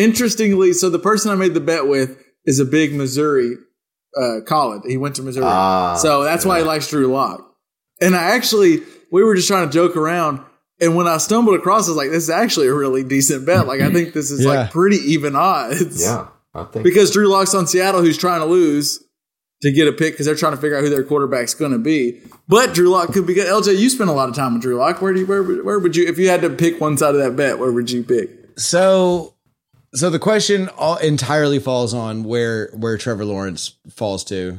interestingly. So the person I made the bet with is a big Missouri college. He went to Missouri, so that's why he likes Drew Lock. And I actually we were just trying to joke around. And when I stumbled across, I was like, "This is actually a really decent bet. Like, I think this is like pretty even odds." Yeah, I think because Drew Lock's on Seattle, who's trying to lose to get a pick because they're trying to figure out who their quarterback's going to be. But Drew Lock could be good. LJ, you spent a lot of time with Drew Lock. Where would you, if you had to pick one side of that bet, where would you pick? So the question entirely falls on where Trevor Lawrence falls to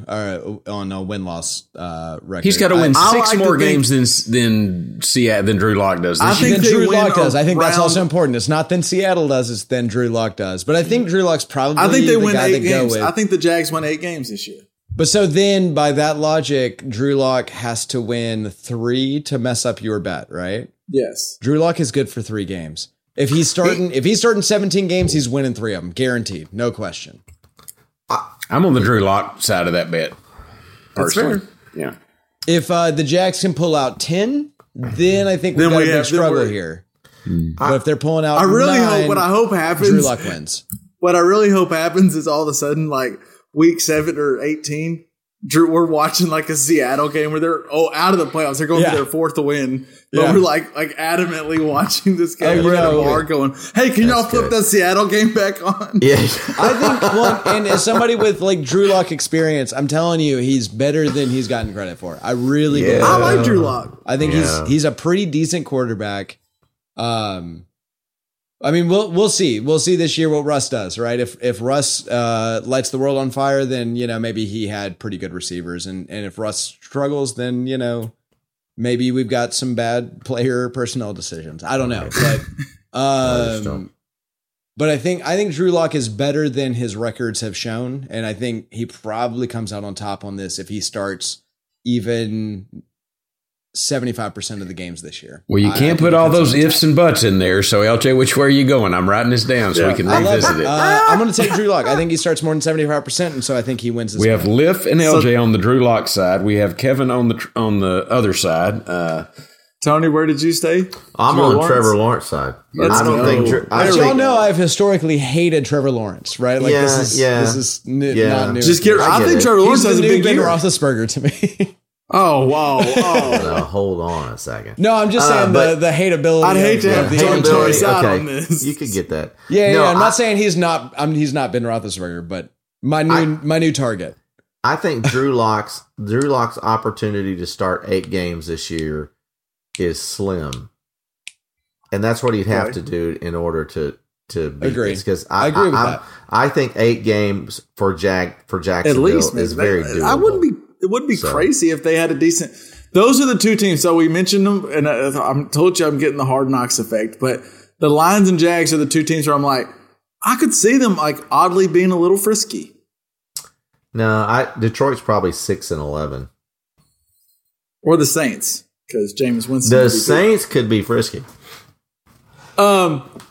on a win-loss record. He's got to win six more games than Drew Lock does. I think Drew Lock does. I think that's also important. It's not than Seattle does. It's than Drew Lock does. But I think Drew Lock's probably the guy to go with. I think the Jags won 8 games this year. But so then by that logic, Drew Lock has to win 3 to mess up your bet, right? Yes. Drew Lock is good for 3 games. If he's starting 17 games, he's winning 3 of them, guaranteed, no question. I'm on the Drew Lock side of that bet. That's fair. Yeah. If the Jags can pull out 10, then I think we've got a big struggle here. But if they're pulling out, Drew Lock wins. What I really hope happens is all of a sudden, like week 7 or 18. We're watching like a Seattle game where they're out of the playoffs. They're going for their 4th win, but we're like adamantly watching this game. We're at a bar going, "Hey, can y'all flip that Seattle game back on?" Yeah, I think. And as somebody with like Drew Lock experience, I'm telling you, he's better than he's gotten credit for. I really do. I like Drew Lock. I think he's a pretty decent quarterback. I mean, we'll see. We'll see this year what Russ does, right? If Russ lights the world on fire, then, you know, maybe he had pretty good receivers. And if Russ struggles, then, you know, maybe we've got some bad player personnel decisions. I don't know. But I think Drew Lock is better than his records have shown. And I think he probably comes out on top on this if he starts even 75% of the games this year. Well, you can't put all those ifs and buts in there. So, LJ, which way are you going? I'm writing this down so we can revisit it. I'm going to take Drew Lock. I think he starts more than 75%, and so I think he wins this game. We have Liff and LJ on the Drew Lock side. We have Kevin on the other side. Tony, where did you stay? I'm on Trevor Lawrence side. As y'all know, I've historically hated Trevor Lawrence, right? Like this is not new. I think Trevor Lawrence has a big Ben Roethlisberger to me. Oh, wow. No, hold on a second. No, I'm just saying the hateability. I'd hate to have the hateability side on this. You could get that. I'm not saying he's not Ben Roethlisberger, but my new target. I think Drew Lock's opportunity to start 8 games this year is slim. And that's what he'd have to do in order to beat this, because I agree with that. I think 8 games for Jacksonville at least, is very doable. It would be crazy if they had a decent. Those are the two teams. So we mentioned them, and I told you I'm getting the Hard Knocks effect. But the Lions and Jags are the two teams where I'm like, I could see them like oddly being a little frisky. No, Detroit's probably 6-11, or the Saints because Jameis Winston. The Saints could be frisky.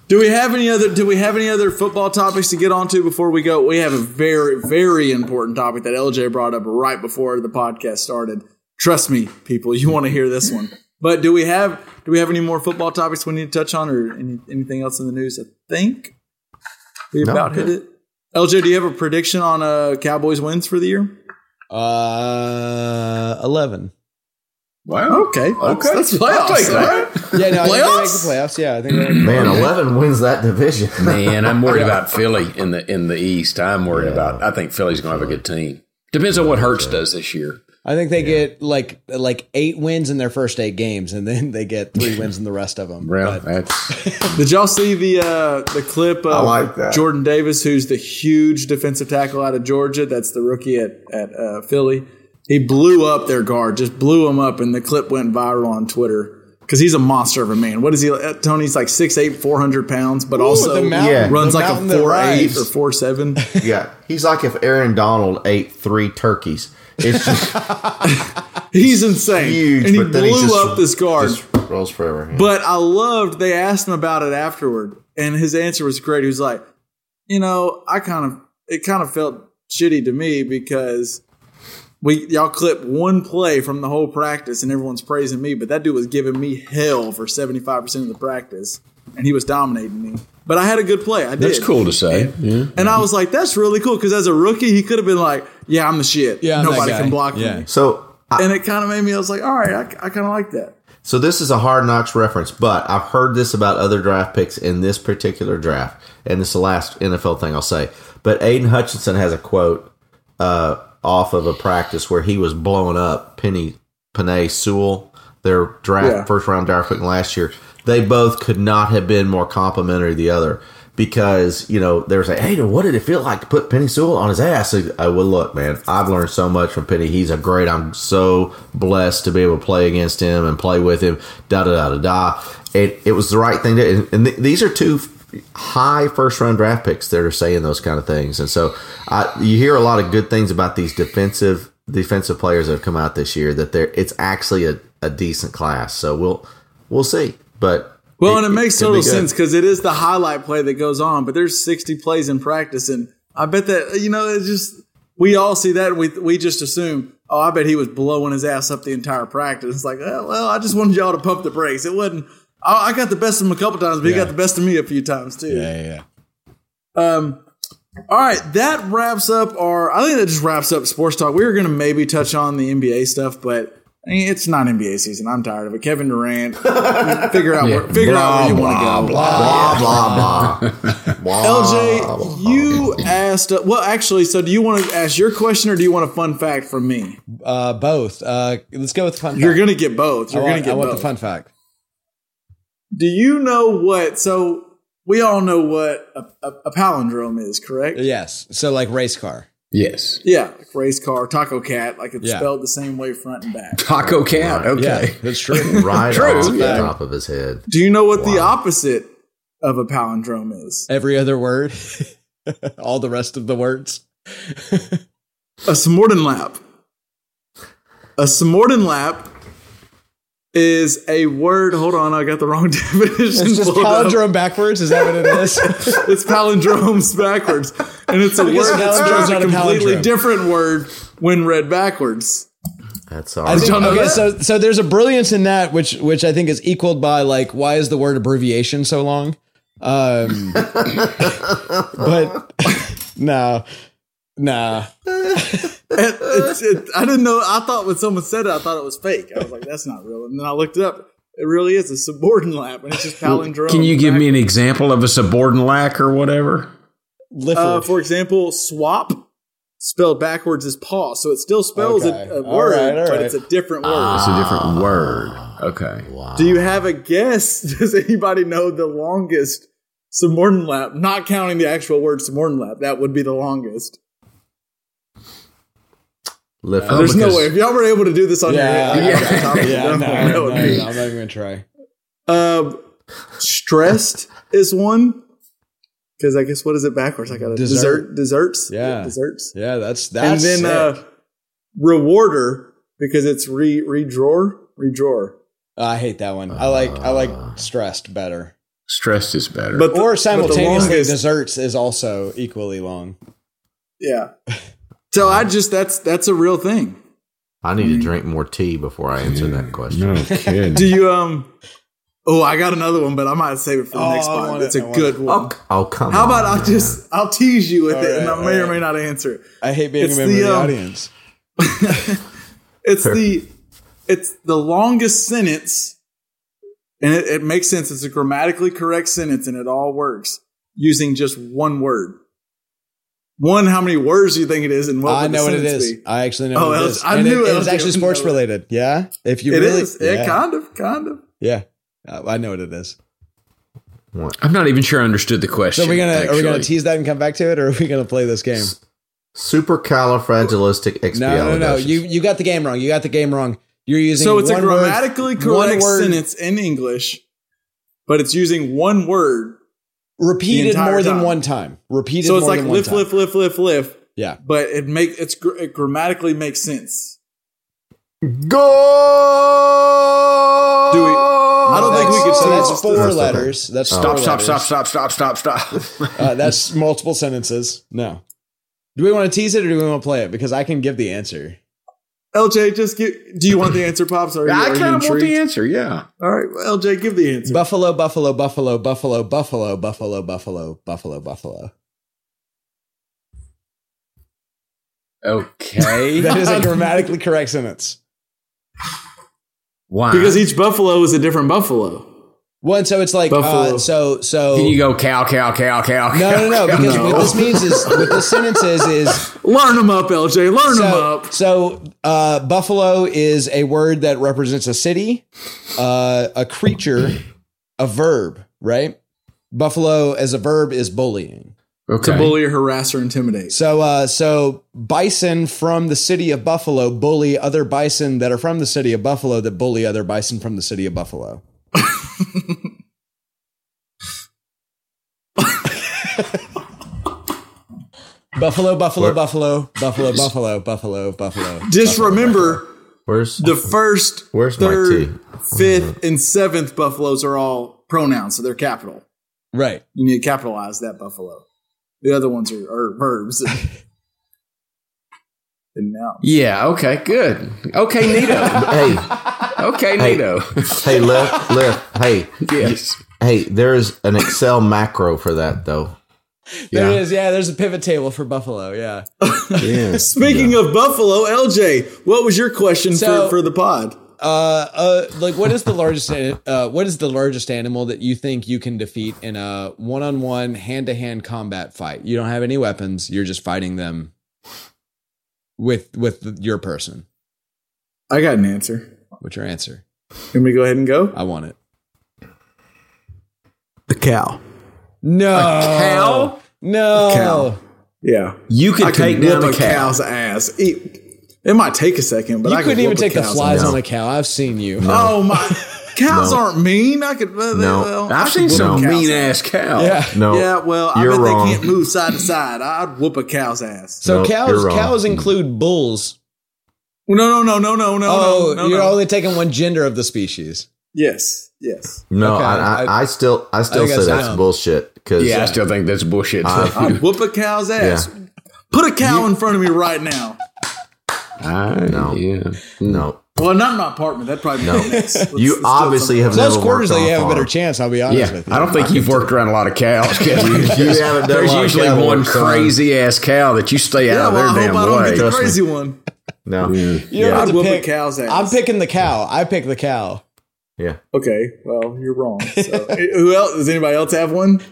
Do we have any other football topics to get onto before we go? We have a very, very important topic that LJ brought up right before the podcast started. Trust me, people, you want to hear this one. But do we have any more football topics we need to touch on, or anything else in the news? I think we hit it. LJ, do you have a prediction on Cowboys wins for the year? 11. Wow. Okay. That's playoffs, right? Yeah, no, playoffs? Playoffs. Yeah, I think. Man, 11 wins that division. Man, I'm worried about Philly in the East. I'm worried about. I think Philly's going to have a good team. Depends on what Hurts does this year. I think they get like 8 wins in their first 8 games, and then they get 3 wins in the rest of them. Did y'all see the clip of Jordan Davis, who's the huge defensive tackle out of Georgia? That's the rookie at Philly. He blew up their guard, just blew him up, and the clip went viral on Twitter because he's a monster of a man. What is he? Tony's like 6'8", 400 pounds, but also runs like a 4'8" or 4'7". Yeah, he's like if Aaron Donald ate 3 turkeys. It's just he's insane. Huge, and he blew up this guard. Rolls forever. Yeah. But I loved they asked him about it afterward, and his answer was great. He was like, you know, it kind of felt shitty to me because y'all clip one play from the whole practice, and everyone's praising me, but that dude was giving me hell for 75% of the practice, and he was dominating me. But I had a good play. I did. That's cool to say. And I was like, that's really cool, because as a rookie, he could have been like, yeah, I'm the shit. Yeah, nobody can block me. So, and it kind of made me, I was like, all right, I kind of like that. So this is a Hard Knocks reference, but I've heard this about other draft picks in this particular draft, and this is the last NFL thing I'll say. But Aiden Hutchinson has a quote off of a practice where he was blowing up Penei Sewell, their first-round draft pick last year. They both could not have been more complimentary to the other because, you know, they were saying, hey, what did it feel like to put Penei Sewell on his ass? I said, well, look, man, I've learned so much from Penei. He's a great. I'm so blessed to be able to play against him and play with him, da-da-da-da-da. It was the right thing to do. And these are two high first-round draft picks that are saying those kind of things. And so you hear a lot of good things about these defensive players that have come out this year, that it's actually a decent class. So we'll see. But and it makes total sense because it is the highlight play that goes on, but there's 60 plays in practice. And I bet that, you know, it's just we all see that. And we just assume, oh, I bet he was blowing his ass up the entire practice. It's like, oh, well, I just wanted y'all to pump the brakes. It wasn't. I got the best of him a couple times, but he got the best of me a few times, too. All right, that wraps up I think that just wraps up sports talk. We were going to maybe touch on the NBA stuff, but I mean, it's not NBA season. I'm tired of it. Kevin Durant, figure out where you want to go. Blah, blah, blah, blah. LJ, you asked – well, actually, so do you want to ask your question or do you want a fun fact from me? Both. Let's go with the fun fact. You're going to get both. I want the fun fact. Do you know what? So we all know what a palindrome is, correct? Yes. So like race car. Yes. Yeah. Like race car, taco cat. Like it's spelled the same way front and back. Taco cat. Right. Okay. Yeah, that's true. Right on the top of his head. Do you know what the opposite of a palindrome is? Every other word. All the rest of the words. A S'mordenlap. A S'mordenlap is a word. Hold on, I got the wrong definition. It's just palindrome backwards. Is that what it is? It's palindromes backwards, and it's a word that's a completely different word when read backwards. That's all. So there's a brilliance in that, which I think is equaled by like, why is the word abbreviation so long? But Nah. I didn't know. I thought when someone said it, I thought it was fake. I was like, that's not real. And then I looked it up. It really is a S'mordenlap, and it's just palindrome. Can you give me an example of a S'mordenlap or whatever? For example, swap spelled backwards is paw. So it still spells a word, but it's a different word. It's a different word. Okay. Wow. Do you have a guess? Does anybody know the longest S'mordenlap? Not counting the actual word S'mordenlap. That would be the longest. There's no way. If y'all were able to do this on your head, no, I'm not even going to try. Stressed is one. Because I guess, what is it backwards? I got a dessert. Desserts. Yeah. Desserts. Yeah, that's and then rewarder, because it's redrawer. I hate that one. I like stressed better. Stressed is better. But simultaneously, but desserts is also equally long. Yeah. So that's a real thing. I need to drink more tea before I answer that question. No kidding. Do you I got another one, but I might save it for the next one. That's a good one. Oh, come on. How about I'll tease you with it, and I may or may not answer it. I hate being a member of the audience. It's the longest sentence, and it makes sense. It's a grammatically correct sentence, and it all works using just one word. One, how many words do you think it is? And I know what it is. I actually know what it is. I knew it was actually sports related. Yeah. If you really, yeah, kind of. Yeah. I know what it is. I'm not even sure I understood the question. So are we going to tease that and come back to it, or are we going to play this game? Supercalifragilisticexpialidocious. No. You got the game wrong. You're using So it's a grammatically correct sentence in English, but it's using one word. Repeated more than one time. So it's like lift. Yeah. But it grammatically makes sense. Go! Do we? I don't think we could say that's four letters. That's stop. That's multiple sentences. No. Do we want to tease it or do we want to play it? Because I can give the answer. LJ, just do you want the answer, Pops? I kind of want the answer, yeah. All right, well, LJ, give the answer. Buffalo, Buffalo, Buffalo, Buffalo, Buffalo, Buffalo, Buffalo, Buffalo, Buffalo. Okay. That is a grammatically correct sentence. Why? Because each buffalo is a different buffalo. Well, and so it's like, so. Then you go cow, cow, cow, cow, No. Because what this means is, what this sentence is. Learn them up, LJ. Learn them up. So, buffalo is a word that represents a city, a creature, a verb, right? Buffalo as a verb is bullying. Okay. To bully, harass, or intimidate. So bison from the city of Buffalo bully other bison that are from the city of Buffalo that bully other bison from the city of Buffalo. Buffalo, Buffalo, where? Buffalo, Buffalo, Buffalo, Buffalo, Buffalo. Just Buffalo, remember, Buffalo. Where's third, fifth, and seventh buffaloes are all pronouns, so they're capital. Right. You need to capitalize that buffalo. The other ones are verbs. And now. Yeah, okay, good. Okay, Nito. Hey. Okay, hey, Nito. Hey, left. Hey. Yes. Hey, there is an Excel macro for that, though. Yeah. There is, yeah. There's a pivot table for buffalo, yeah. Yeah. Speaking of buffalo, LJ, what was your question for the pod? What is the largest animal that you think you can defeat in a one-on-one hand-to-hand combat fight? You don't have any weapons. You're just fighting them with your person. I got an answer. What's your answer? Can we go ahead and go? I want it. The cow. No. A cow? No. A cow. Yeah. You could take down a cow's ass. It might take a second, but I couldn't even take the flies on a cow. I've seen you. No. Oh my! Cows aren't mean. I could. I've seen some mean ass cow. Yeah. No. Yeah. Well, I bet they can't move side to side. I'd whoop a cow's ass. So cows include bulls. No. Oh, you're only taking one gender of the species. Yes. No, okay. I still say that's bullshit. I still think that's bullshit. I'd whoop a cow's ass. Yeah. Put a cow in front of me right now. No. Well, not in my apartment. That'd probably be next. Let's obviously have never worked on a farm. Close quarters, you have a better chance, I'll be honest with you. I don't think you've worked around a lot of cows. You haven't done There's usually one crazy-ass cow that you stay out of their damn way. I don't get the crazy one. No. I'd whoop a cow's ass. I'm picking the cow. I pick the cow. Yeah. Okay, well, you're wrong. So. Who else? Does anybody else have one?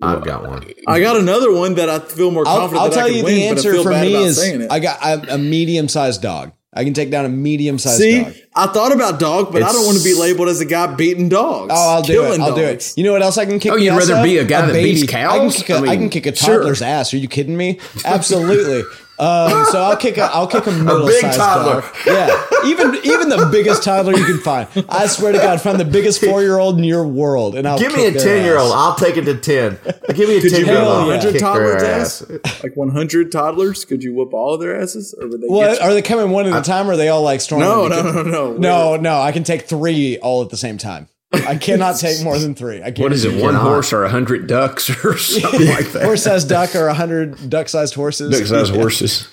I've got one. I got another one that I feel more confident that I can win, but I feel bad about saying it. I got a medium-sized dog. I can take down a medium-sized dog. See, I thought about dog, but I don't want to be labeled as a guy beating dogs. Oh, I'll do it. You know what else I can kick? Oh, you'd rather be a guy that beats cows? I can kick a toddler's ass. Are you kidding me? Absolutely. So I'll kick a middle-sized dog. Yeah, even the biggest toddler you can find. I swear to God, find the biggest 4-year-old in your world, and I'll give me a 10-year-old. I'll take it to 10. Give me a 10-year-old. 100 toddlers' ass? Like 100 toddlers? Could you whoop all of their asses? Or would they? Well, are they coming one at a time? Or are they all like storming? No. I can take 3 all at the same time. I cannot take more than 3. What is it? One horse or 100 ducks or something like that? Horse-sized duck or 100 duck-sized horses. Duck-sized horses.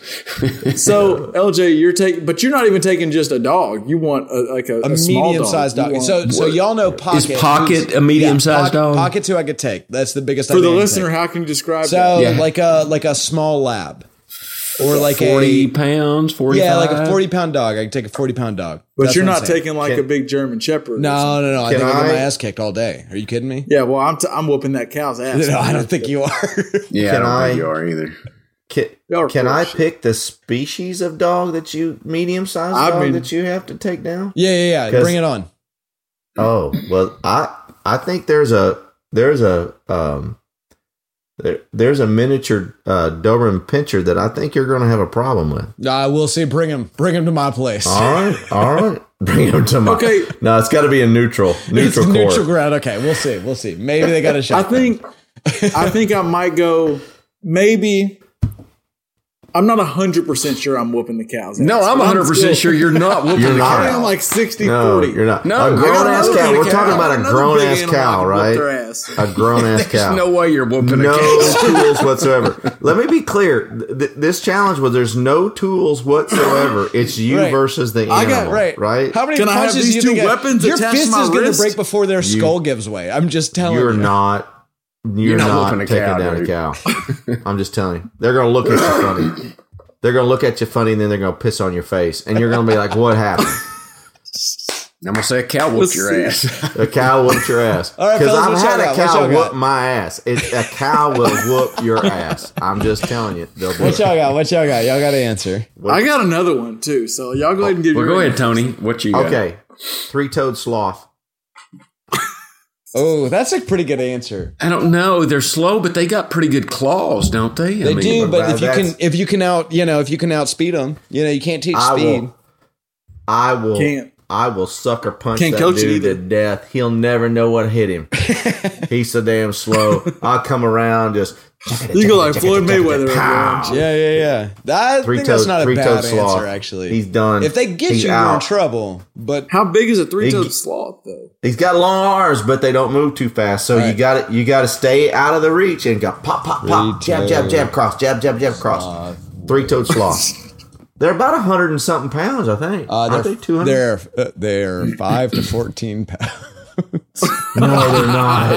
So LJ, you're not even taking just a dog. You want a small medium-sized dog. So y'all know Pocket is a medium-sized dog. Pocket's who I could take. That's the biggest. For the listener, how can you describe? So it? Yeah. like a small lab. Or like 40 pounds, 45. Yeah, like a 40-pound dog. I can take a 40-pound dog. But that's you're not taking like a big German Shepherd. No. I think I get my ass kicked all day. Are you kidding me? Yeah, well, I'm whooping that cow's ass. No, I don't think you are. Yeah, I don't think you are either. Can I pick the species of dog that you have to take down? Yeah. Bring it on. Oh, well, I think there's a miniature Doberman Pinscher that I think you're going to have a problem with. We'll see. Bring him to my place. All right. Bring him to my. Okay. No, it's got to be a neutral court. Neutral ground. Okay, we'll see. Maybe they got a shot. I think I might go. Maybe I'm not 100% sure I'm whooping the cow's ass. No, I'm 100% sure you're not whooping the cow. I'm like 60-40. No, you're not. No, a grown-ass cow. We're talking about a grown-ass cow, right? A grown-ass cow. There's no way you're whooping a cow. No tools whatsoever. Let me be clear. This challenge was there's no tools whatsoever. It's you versus the animal. I got right. How many punches do you think? Your fist is going to break before their skull gives way. I'm just telling you. You're not taking down a cow. I'm just telling you. They're going to look at you funny. They're going to look at you funny, and then they're going to piss on your face. And you're going to be like, what happened? I'm going to say a cow whooped your ass. A cow whooped your ass. Because I've had a cow whoop my ass. A cow will whoop your ass. I'm just telling you. What y'all got? What y'all got? Y'all got to answer. I got another one, too. So y'all go ahead and give your answer. Go ahead, Tony. What you got? Okay. Three-toed sloth. Oh, that's a pretty good answer. I don't know. They're slow, but they got pretty good claws, don't they? They do, but if you can outspeed them, you can't teach speed. I will sucker punch that dude to death. He'll never know what hit him. He's so damn slow. I'll come around just. You go like Floyd Mayweather. Yeah. I think that's not a bad answer, actually. He's done. If they get you, you're in trouble. But how big is a three-toed sloth, though? He's got long arms, but they don't move too fast. So you got to stay out of the reach and go pop, pop, pop, jab, jab, jab, cross, jab, jab, jab, cross. Three-toed sloth. They're about 100 and something pounds, I think. Aren't they 200? They're 5 to 14 pounds. No, they're not.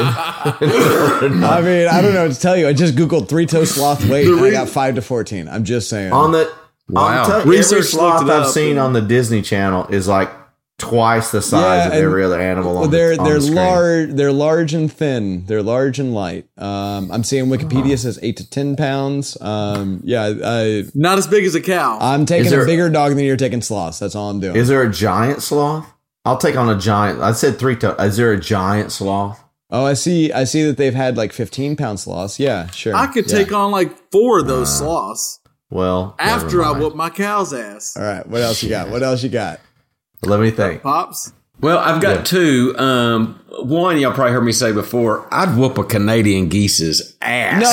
I mean, I don't know what to tell you. I just googled three-toed sloth weight, and I got 5 to 14. I'm just saying. Every sloth I've seen on the Disney Channel is like twice the size of every other animal on the screen. They're large and thin. They're large and light. I'm seeing Wikipedia says 8 to 10 pounds. Not as big as a cow. I'm taking a bigger dog than you're taking sloths. That's all I'm doing. Is there a giant sloth? I'll take on a giant. I said three-toed. Is there a giant sloth? Oh, I see that they've had like 15-pound sloths. Yeah, sure. I could take on like 4 of those sloths. Well, after I whoop my cow's ass. All right. What else you got? Let me think. Pops? Well, I've got 2. One, y'all probably heard me say before, I'd whoop a Canadian geese's ass. No,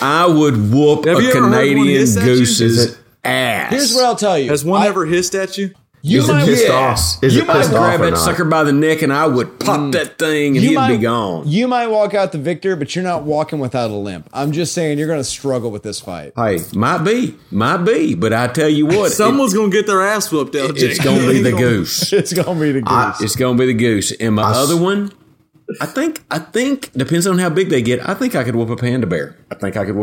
I would whoop a Canadian goose's ass. Here's what I'll tell you. Has one ever hissed at you? You might grab that sucker by the neck, and I would pop that thing, and he'd be gone. You might walk out the victor, but you're not walking without a limp. I'm just saying you're going to struggle with this fight. Hey, might be, but I tell you what, someone's going to get their ass whooped. LJ. It's going to be the goose. It's going to be the goose. And my other one, I think depends on how big they get. I think I could whoop a panda bear. Whoa! No!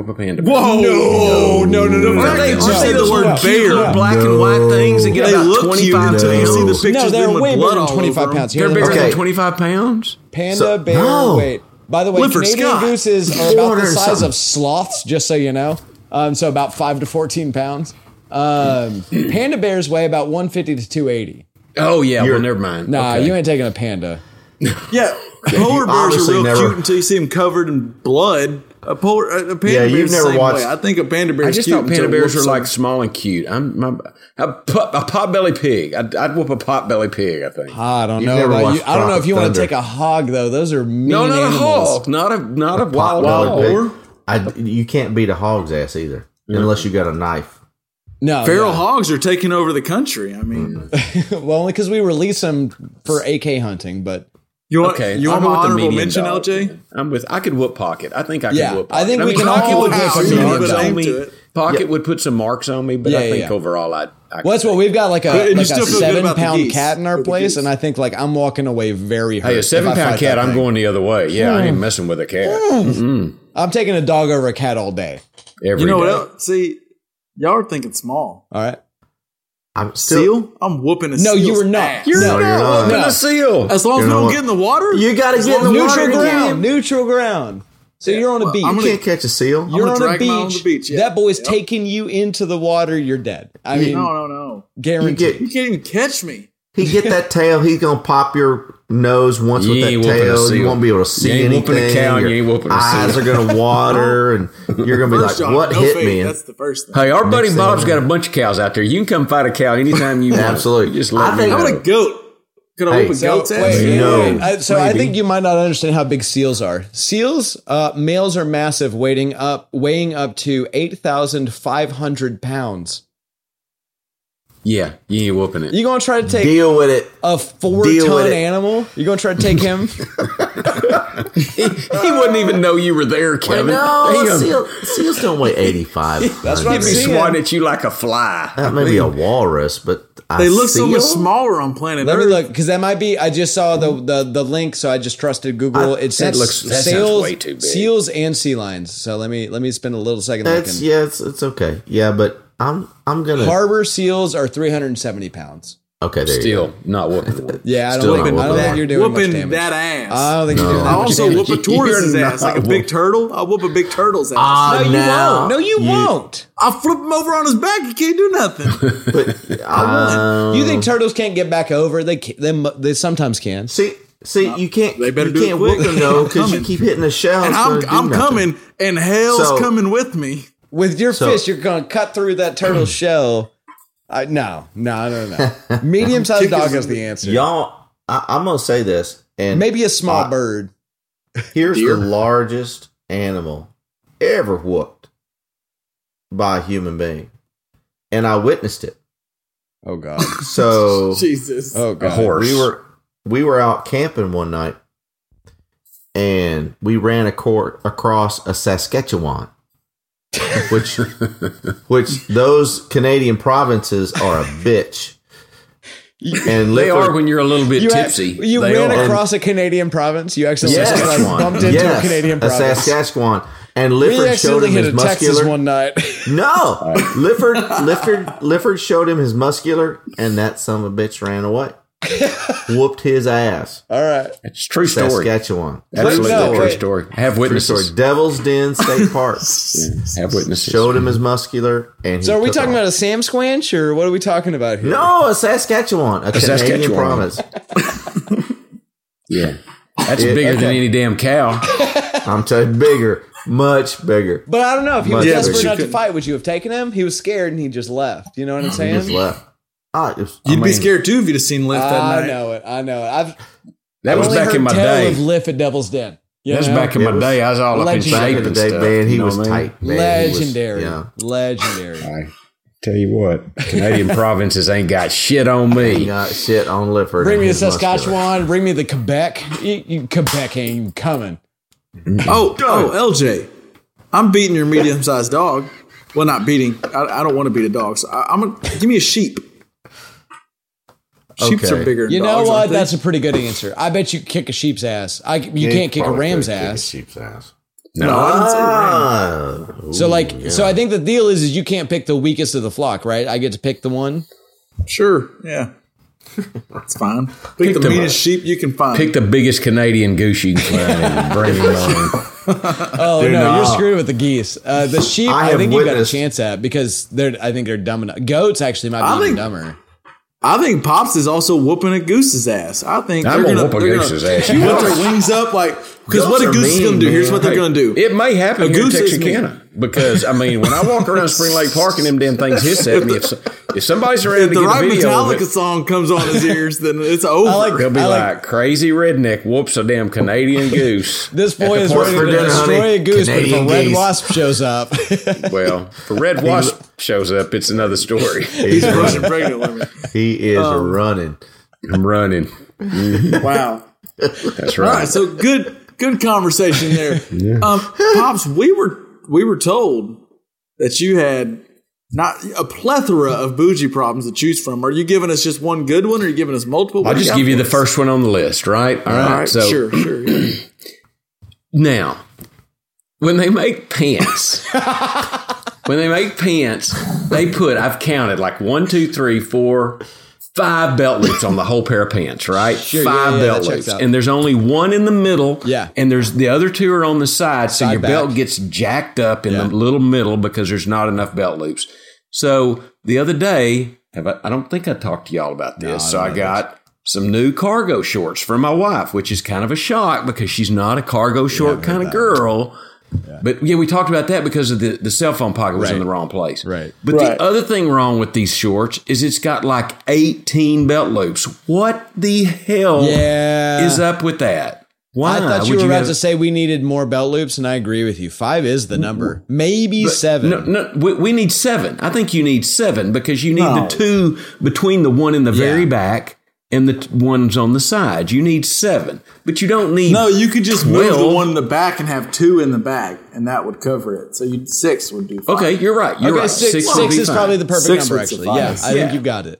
Aren't they the word bear? Cute, black and white things that get about 25 pounds. You see the pictures. No, they're way bigger than 25 pounds. They're bigger than 25 pounds. Panda bear weight. By the way, Clifford Canadian gooses are about the size of sloths. Just so you know, so about 5 to 14 pounds. Panda bears weigh about 150 to 280. Oh yeah, well never mind. Nah, you ain't taking a panda. Yeah, polar bears are real cute until you see them covered in blood. A panda bear is the same way. I think a panda bear is cute. I just thought panda bears are like small and cute. A potbelly pig. I'd whoop a potbelly pig, I think. I don't know if you want to take a hog, though. Those are mean animals. No, not a hog. Not a wild hog. You can't beat a hog's ass either, unless you got a knife. No, feral hogs are taking over the country. I mean, well, only because we release them for AK hunting. But you want my honorable mention, LJ? I could whoop Pocket. I think I could whoop Pocket. I think Pocket would put some marks on me, but I think overall I that's what we've got. Like a 7-pound cat in our place, and I think like I'm walking away very hurt. Hey, a 7-pound cat, I'm going the other way. Yeah, I ain't messing with a cat. I'm taking a dog over a cat all day. You know what else? See. Y'all are thinking small. All right. Seal? I'm whooping a seal. No, you were not. You're not whooping a seal. As long as we don't get in the water? You got to get in the water. Neutral ground. So you're on a beach. I can't catch a seal. You're on a beach. Yeah. That boy's taking you into the water. You're dead. I mean, no. Guaranteed. You can't even catch me. He get that tail. He's going to pop your nose once with that tail. You won't be able to see anything. You ain't whooping a cow. You ain't whooping a seal. Eyes are going to water, and you're going to be like, what hit me? That's the first thing. Hey, our buddy Bob's got a bunch of cows out there. You can come fight a cow anytime you want. Absolutely. Just let me know. I'm a goat. Gonna open goat's ass. I think you might not understand how big seals are. Seals, males are massive, weighing up to 8,500 pounds. Yeah, you ain't whooping it. You gonna try to take deal with it a 4-ton animal? You gonna try to take him? he wouldn't even know you were there, Kevin. Well, no, seals don't weigh 85. That's why he'd be swatting at you like a fly. That may be a walrus, but they look so much smaller on planet Earth. Let me look, because that might be. I just saw the link, so I just trusted Google. It says seals, way too big. Seals and sea lions. So let me spend a little second. It's okay. Yeah, but. I'm gonna. Harbor seals are 370 pounds. Okay, there you go. Not whooping. Yeah, I don't think you're doing much damage. Whooping that ass. I don't think you're doing much damage. I also whoop a tortoise's ass, like a big turtle. I whoop a big turtle's ass. No, you won't. I'll flip him over on his back. He can't do nothing. But you think turtles can't get back over? They sometimes can. See, you can't. They better do it quick. No, because you keep hitting the shell. And I'm coming, and hell's coming with me. With your fist, you're going to cut through that turtle shell. No. Medium-sized dog is the answer. Y'all, I'm going to say this. And maybe a small bird. Here's the largest animal ever whooped by a human being. And I witnessed it. Oh, God. So, Jesus. Oh, God. A horse. We were out camping one night, and we ran across a Saskatchewan. which those Canadian provinces are a bitch. And they are when you're a little bit tipsy. You ran across a Canadian province. You accidentally bumped into a Canadian province. A Saskatchewan. And Lifford showed him his muscular. Texas one night. No, Lifford showed him his muscular, and that son of a bitch ran away. Whooped his ass. All right, it's true story. Saskatchewan, absolutely true story. Have witnesses. Story. Devil's Den State Park. Yeah, have witnesses. Showed him his muscular, and so are we talking about a Sam Squanch, or what are we talking about here? No, a Saskatchewan, a Canadian province. Yeah, that's bigger than any damn cow. I'm telling you, bigger, much bigger. But I don't know if he was desperate enough to fight. Would you have taken him? He was scared, and he just left. You know what I'm saying? He just left. You'd be scared too if you'd have seen Liff that night. I know it. That was back in my day. Of Liff at Devil's Den. That's back in my day. I was all up in shape and stuff. Man, he was tight. Legendary. Legendary. I tell you what, Canadian provinces ain't got shit on me. Ain't got shit on Lifford. Bring me the Saskatchewan. Bring me the Quebec. Quebec ain't coming. Oh, LJ, I'm beating your medium-sized dog. Well, not beating. I don't want to beat a dog. So I'm gonna give me a sheep. Sheeps are bigger. You know what? That's a pretty good answer. I bet you kick a sheep's ass. You can't kick a ram's ass. Kick a sheep's ass. No, I didn't say ram. So I think the deal is you can't pick the weakest of the flock, right? I get to pick the one. Sure. Yeah. That's fine. Pick the meanest sheep you can find. Pick the biggest Canadian goose you can find and bring it on. You're screwed with the geese. The sheep, I think you got a chance at because I think they're dumb enough. Goats actually might be even dumber. I think Pops is also whooping a goose's ass. I think I'm going to whoop a goose's ass. You put their wings up like, because what a goose is going to do, here's what they're going to do. It may happen in Texarkana. Because, I mean, when I walk around Spring Lake Park and them damn things hiss at me, if somebody's ready to get a video of it. If the right Metallica song comes on his ears, then it's over. They'll be like, crazy redneck whoops a damn Canadian goose. This boy is ready to destroy a goose, but if a red wasp shows up. Well, if a red wasp shows up, it's another story. He's running pregnant women. He is running. I'm running. Wow. That's right. All right, so good conversation there. Yeah. Pops, we were told that you had not a plethora of bougie problems to choose from. Are you giving us just one good one or are you giving us multiple? I'll just give you the first one on the list, right? All right. So, sure. Yeah. Now, when they make pants, they put, I've counted like 5 belt loops on the whole pair of pants, right? Sure, 5 belt loops. And there's only one in the middle. Yeah. And there's the other two are on the side. So your belt gets jacked up in the little middle because there's not enough belt loops. So the other day, I don't think I talked to y'all about this. I got some new cargo shorts for my wife, which is kind of a shock because she's not a cargo short kind of girl. Yeah. But yeah, we talked about that because of the cell phone pocket was in the wrong place. Right. But the other thing wrong with these shorts is it's got like 18 belt loops. What the hell is up with that? Why? I thought you were about to say we needed more belt loops, and I agree with you. 5 is the number. Maybe 7. No, we need 7. I think you need 7 because you need the 2 between the one in the very back and the ones on the side. You need 7, but you don't need. No, you could just 12. Move the one in the back and have 2 in the back, and that would cover it. So 6 would do fine. Okay, you're right. Six is probably the perfect number, actually. Yes, I think you've got it.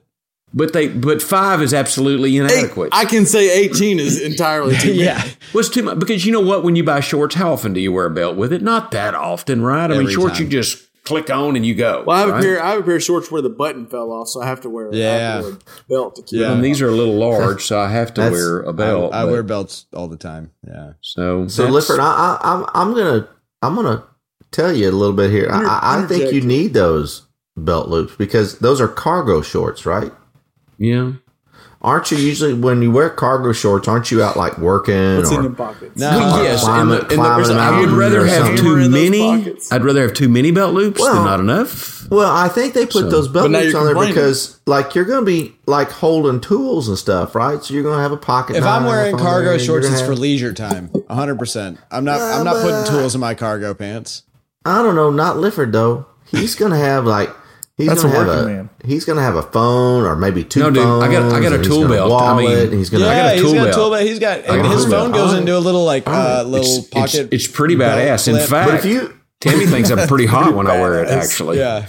But 5 is absolutely inadequate. I can say 18 is entirely too much. Well, it's too much because you know what? When you buy shorts, how often do you wear a belt with it? Not that often, right? Every shorts time. You just click on and you go. Well, I have a pair of shorts where the button fell off, so I have to wear a belt to keep it. And these are a little large, so I have to wear a belt. I wear belts all the time. Yeah. So Lifford, I'm gonna tell you a little bit here. I think you need those belt loops because those are cargo shorts, right? Yeah. Aren't you usually, when you wear cargo shorts, aren't you out like working? What's in the pockets? No. I'd rather have too many belt loops than not enough. Well, I think they put those belt loops on there because like you're going to be like holding tools and stuff, right? So you're going to have a pocket. If I'm wearing cargo shorts, it's for leisure time. 100%. I'm not putting tools in my cargo pants. I don't know. Not Lifford though. He's going to have like. He's going to have a phone or maybe two phones. No, dude, I got a tool belt. He's got a tool belt. He's got his phone goes into a little little pocket. It's pretty badass. In fact, Tammy thinks I'm pretty hot when I wear it. Actually, yeah.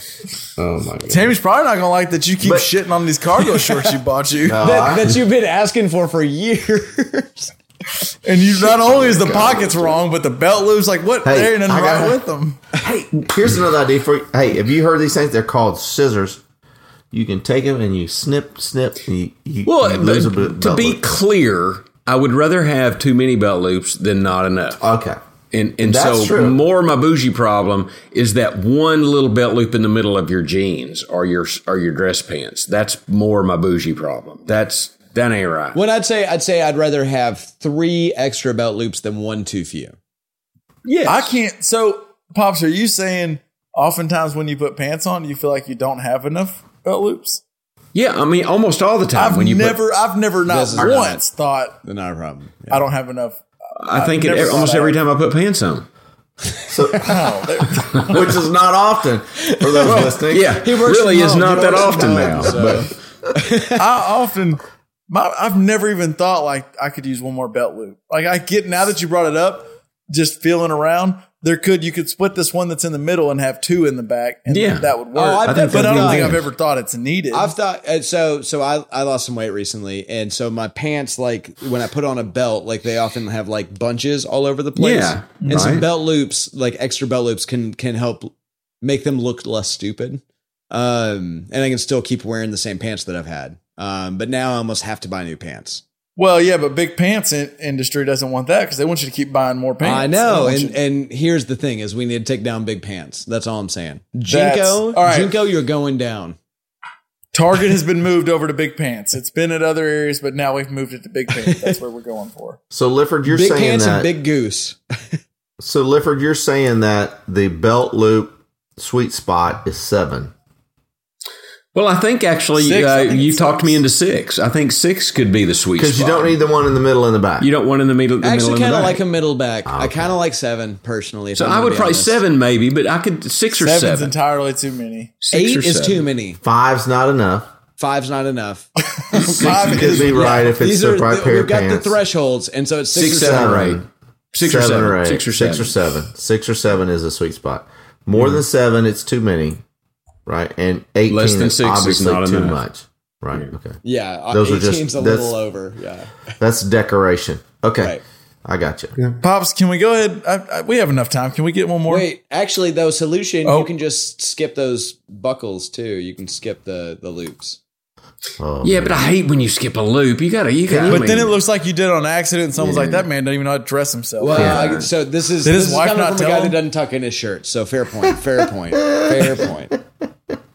Oh my God. Tammy's probably not going to like that you keep shitting on these cargo shorts you bought you that you've been asking for years. And you not only is the pockets wrong, but the belt loops, like what? There ain't nothing wrong with them. Hey, here's another idea for you. Hey, have you heard these things? They're called scissors. You can take them and you snip. And you lose a bit. To be clear, I would rather have too many belt loops than not enough. Okay. And so true. More of my bougie problem is that one little belt loop in the middle of your jeans or your dress pants. That's more my bougie problem. That ain't right. What I'd say I'd rather have 3 extra belt loops than one too few. Yes. I can't. So, Pops, are you saying oftentimes when you put pants on, you feel like you don't have enough belt loops? Yeah, I mean, almost all the time. I've never not once thought. Not a problem. Yeah. I don't have enough. I think almost every time I put pants on. So, which is not often for those listening. Yeah, he really is not that often now. But I often. I've never even thought like I could use one more belt loop. Like I get now that you brought it up, just feeling around. You could split this one that's in the middle and have 2 in the back, and that would work. I don't think I've ever thought it's needed. I've thought so. I lost some weight recently, and so my pants, like when I put on a belt, like they often have like bunches all over the place. Yeah, and some belt loops, like extra belt loops, can help make them look less stupid. And I can still keep wearing the same pants that I've had. But now I almost have to buy new pants. Well, yeah, but big pants industry doesn't want that because they want you to keep buying more pants. I know. And here's the thing is we need to take down big pants. That's all I'm saying. Jinko, you're going down. Target has been moved over to big pants. It's been at other areas, but now we've moved it to big pants. That's where we're going for. So Lifford, you're saying that. Big pants and Big Goose. So Lifford, you're saying that the belt loop sweet spot is 7. Well, I think actually 6, you talked me into 6. I think 6 could be the sweet spot. Because you don't need the one in the middle and the back. You don't want in the middle. Actually, kind of like a middle back. Okay. I kind of like 7 personally. So I would probably honest. 7 maybe, but I could 6 or 7. 7's entirely too many. 8 is too many. 5's not enough. 5's not enough. 6 could be right if it's the right pair of pants. We've got the thresholds, and so it's 6 or 7 or 8. 6 or 7. 6 or 7. 6 or 7 is a sweet spot. More than 7, it's too many. Right, and 18 less than 6 obviously is not too much. Right, okay. Yeah, those 18's a little over. Yeah, that's decoration. Okay, right. I got you. Yeah. Pops, can we go ahead? We have enough time. Can we get one more? Wait, actually, though, solution, you can just skip those buckles, too. You can skip the loops. Oh, yeah, man. But I hate when you skip a loop. You gotta. But then it looks like you did on accident. And someone's like, "That man doesn't even know how to dress himself." Well, yeah. So this is coming from a guy that doesn't tuck in his shirt. So fair point.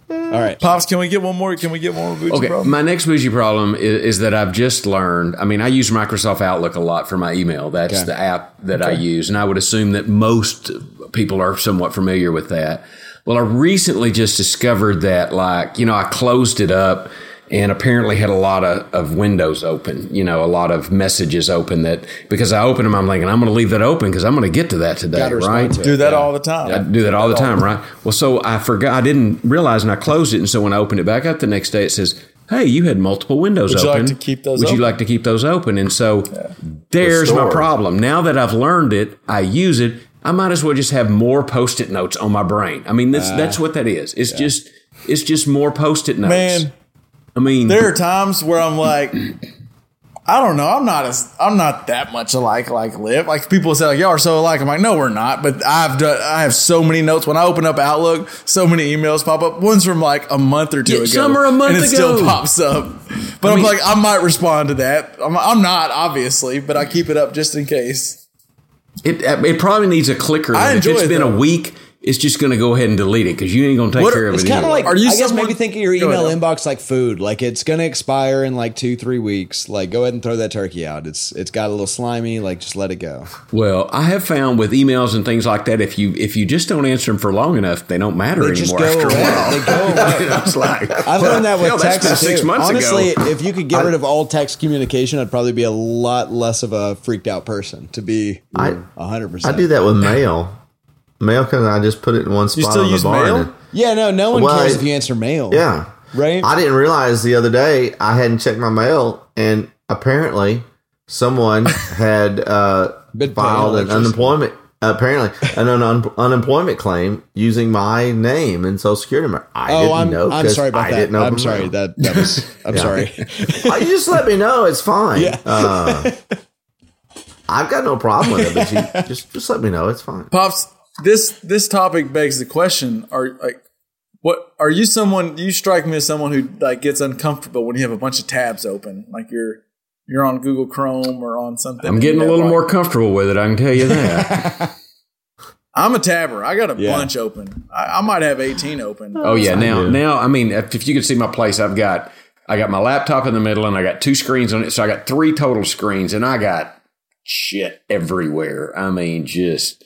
All right, Pops, can we get one more? Can we get one more bougie problem? My next bougie problem is that I've just learned. I mean, I use Microsoft Outlook a lot for my email. That's the app that I use, and I would assume that most people are somewhat familiar with that. Well, I recently just discovered that, like, I closed it up and apparently had a lot of windows open, a lot of messages open, that because I opened them, I'm thinking, I'm going to leave that open because I'm going to get to that today, right? Do that all the time. I do that all the time, right? Well, so I forgot, I didn't realize, and I closed it. And so when I opened it back up the next day, it says, hey, you had multiple windows open. Would you like to keep those open? Would you like to keep those open? And so there's my problem. Now that I've learned it, I use it. I might as well just have more Post-it notes on my brain. I mean, that's what that is. It's just more Post-it notes. Man, I mean, there are times where I'm like, I don't know, I'm not that much alike. Like people say, like, y'all are so alike. I'm like, no, we're not. But I have so many notes. When I open up Outlook, so many emails pop up. One's from like a month or two ago. Some are a month ago. And it still pops up. But I'm like, I might respond to that. I'm not, obviously, but I keep it up just in case. It probably needs a clicker. If it's been a week, it's just going to go ahead and delete it because you ain't going to take care of it. It's kind of like, I guess maybe think of your email inbox like food. Like it's going to expire in like 2-3 weeks. Like go ahead and throw that turkey out. It's got a little slimy. Like just let it go. Well, I have found with emails and things like that, if you just don't answer them for long enough, they don't matter anymore after a while. They go away. I've learned that with text too. 6 months honestly, ago. If you could get rid of all text communication, I'd probably be a lot less of a freaked out person, to be 100%. I do that with mail. Mail, because I just put it in one spot. You still on the use mail? No one cares if you answer mail. Yeah. Right? I didn't realize the other day I hadn't checked my mail, and apparently someone had filed an unemployment claim using my name and Social Security number. I didn't know. I'm sorry about that. I'm sorry. I'm sorry. You just let me know. It's fine. Yeah. I've got no problem with it, but you just let me know. It's fine. Pops, This topic begs the question: You strike me as someone who like gets uncomfortable when you have a bunch of tabs open, like you're on Google Chrome or on something. I'm getting a little more comfortable with it. I can tell you that. I'm a tabber. I got a bunch open. I might have 18 open. Oh yeah, now I mean, if you could see my place, I got my laptop in the middle, and I got two screens on it, so I got three total screens, and I got shit everywhere. I mean, just.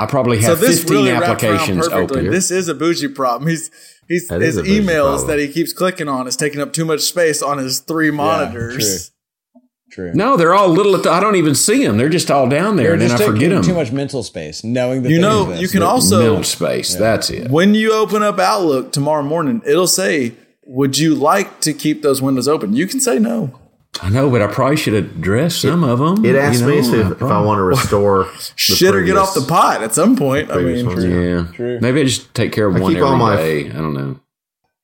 I probably have 15 really applications open. This is a bougie problem. His emails that he keeps clicking on is taking up too much space on his three monitors. True. No, they're all little. I don't even see them. They're just all down there, and then I forget them. Too much mental space. Knowing that you can also mental space. Yeah. That's it. When you open up Outlook tomorrow morning, it'll say, "Would you like to keep those windows open?" You can say no. I know, but I probably should address some of them. It asked me if I want to restore get off the pot at some point. I mean, true. Maybe I just take care of one every day. I don't know.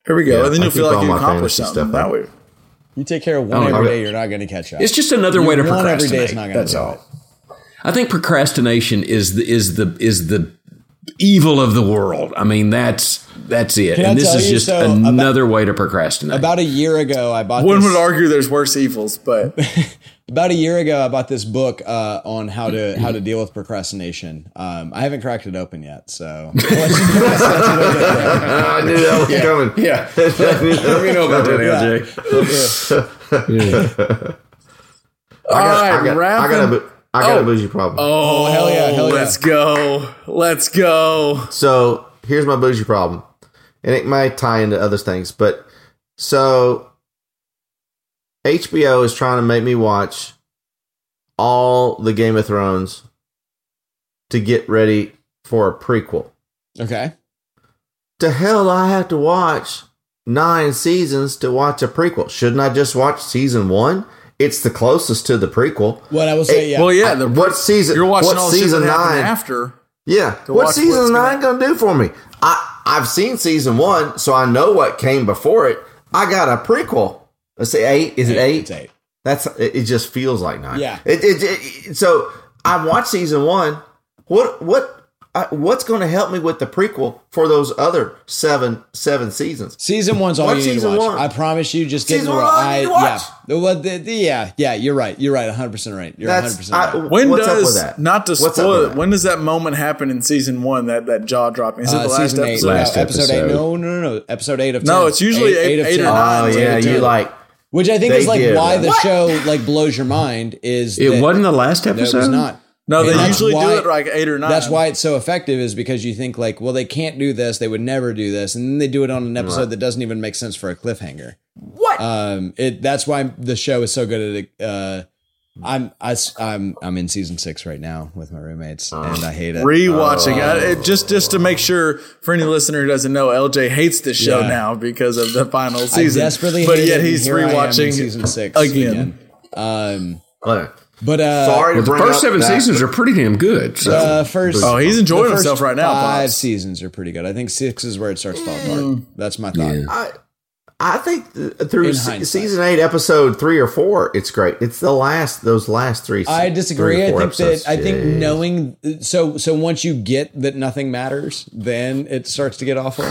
Here we go. And then you'll feel like you accomplished something that way. You take care of one every day, you're not going to catch up. It's just another way to procrastinate. One every day is not going to That's all. I think procrastination is the evil of the world. I mean, that's it. And this is just another way to procrastinate. About a year ago, I bought One would argue there's worse evils, but about a year ago, I bought this book on how to deal with procrastination. I haven't cracked it open yet, so I knew that was coming. Yeah. Let me know about that, Jake. All right, wrapping. I got a bougie problem. Oh, hell yeah. Let's go. So here's my bougie problem. And it might tie into other things. But so HBO is trying to make me watch all the Game of Thrones to get ready for a prequel. Okay. To hell, I have to watch 9 seasons to watch a prequel. Shouldn't I just watch season 1? It's the closest to the prequel. What I will say, yeah. Well, yeah. What season? You're watching all season 9 after. Yeah. What's season 9 going to do for me? I've seen season 1, so I know what came before it. I got a prequel. Let's say 8. Is it 8? It's 8. It just feels like 9. Yeah. So I watched season 1. What's going to help me with the prequel for those other seven seasons? Season 1's all you need to watch. One? I promise you, just get in the row. You're right. 100% right. You're 100% right. When does that moment happen in season 1? That jaw dropping. Is it the last episode? Episode 8. No. Episode 8 of 10. No, it's usually eight or 9. Oh yeah, you like. Which I think is like why the show like blows your mind is. It wasn't the last episode. It was not. No, they usually do it like 8 or 9. That's why it's so effective, is because you think like, well, they can't do this. They would never do this. And then they do it on an episode that doesn't even make sense for a cliffhanger. What? That's why the show is so good at it. I'm in season 6 right now with my roommates, and I hate it. Rewatching it just to make sure, for any listener who doesn't know, LJ hates this show now because of the final season. I desperately but hate yet it, he's rewatching season 6 again. But sorry, the first 7 seasons are pretty damn good. So. He's enjoying himself right now. 5 seasons are pretty good. I think 6 is where it starts falling apart. That's my thought. Yeah. I think through season 8, episode 3 or 4, it's great. It's those last 3. I disagree. I think knowing so once you get that nothing matters, then it starts to get awful.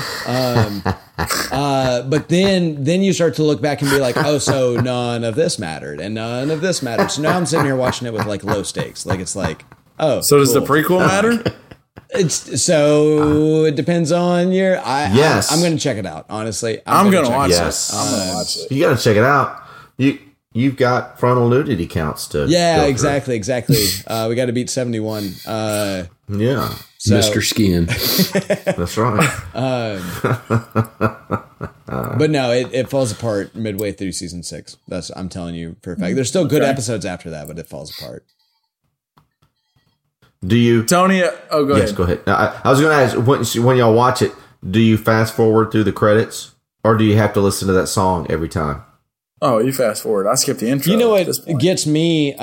But then you start to look back and be like, oh, so none of this mattered and none of this mattered. So now I'm sitting here watching it with like low stakes. Like it's like, oh, so does the prequel matter? It's so it depends on your. I'm going to check it out. Honestly, I'm going to watch it. I'm going to watch it. You got to check it out. You've got frontal nudity counts to. Yeah, exactly. We got to beat 71. Yeah, so. Mr. Skin. That's right. But no, it falls apart midway through season 6. I'm telling you for a fact. There's still good episodes after that, but it falls apart. Do you, Tony? Oh, go ahead. Yes, go ahead. Now, I was going to ask, when y'all watch it, do you fast forward through the credits, or do you have to listen to that song every time? Oh, you fast forward. I skipped the intro. You know what gets me?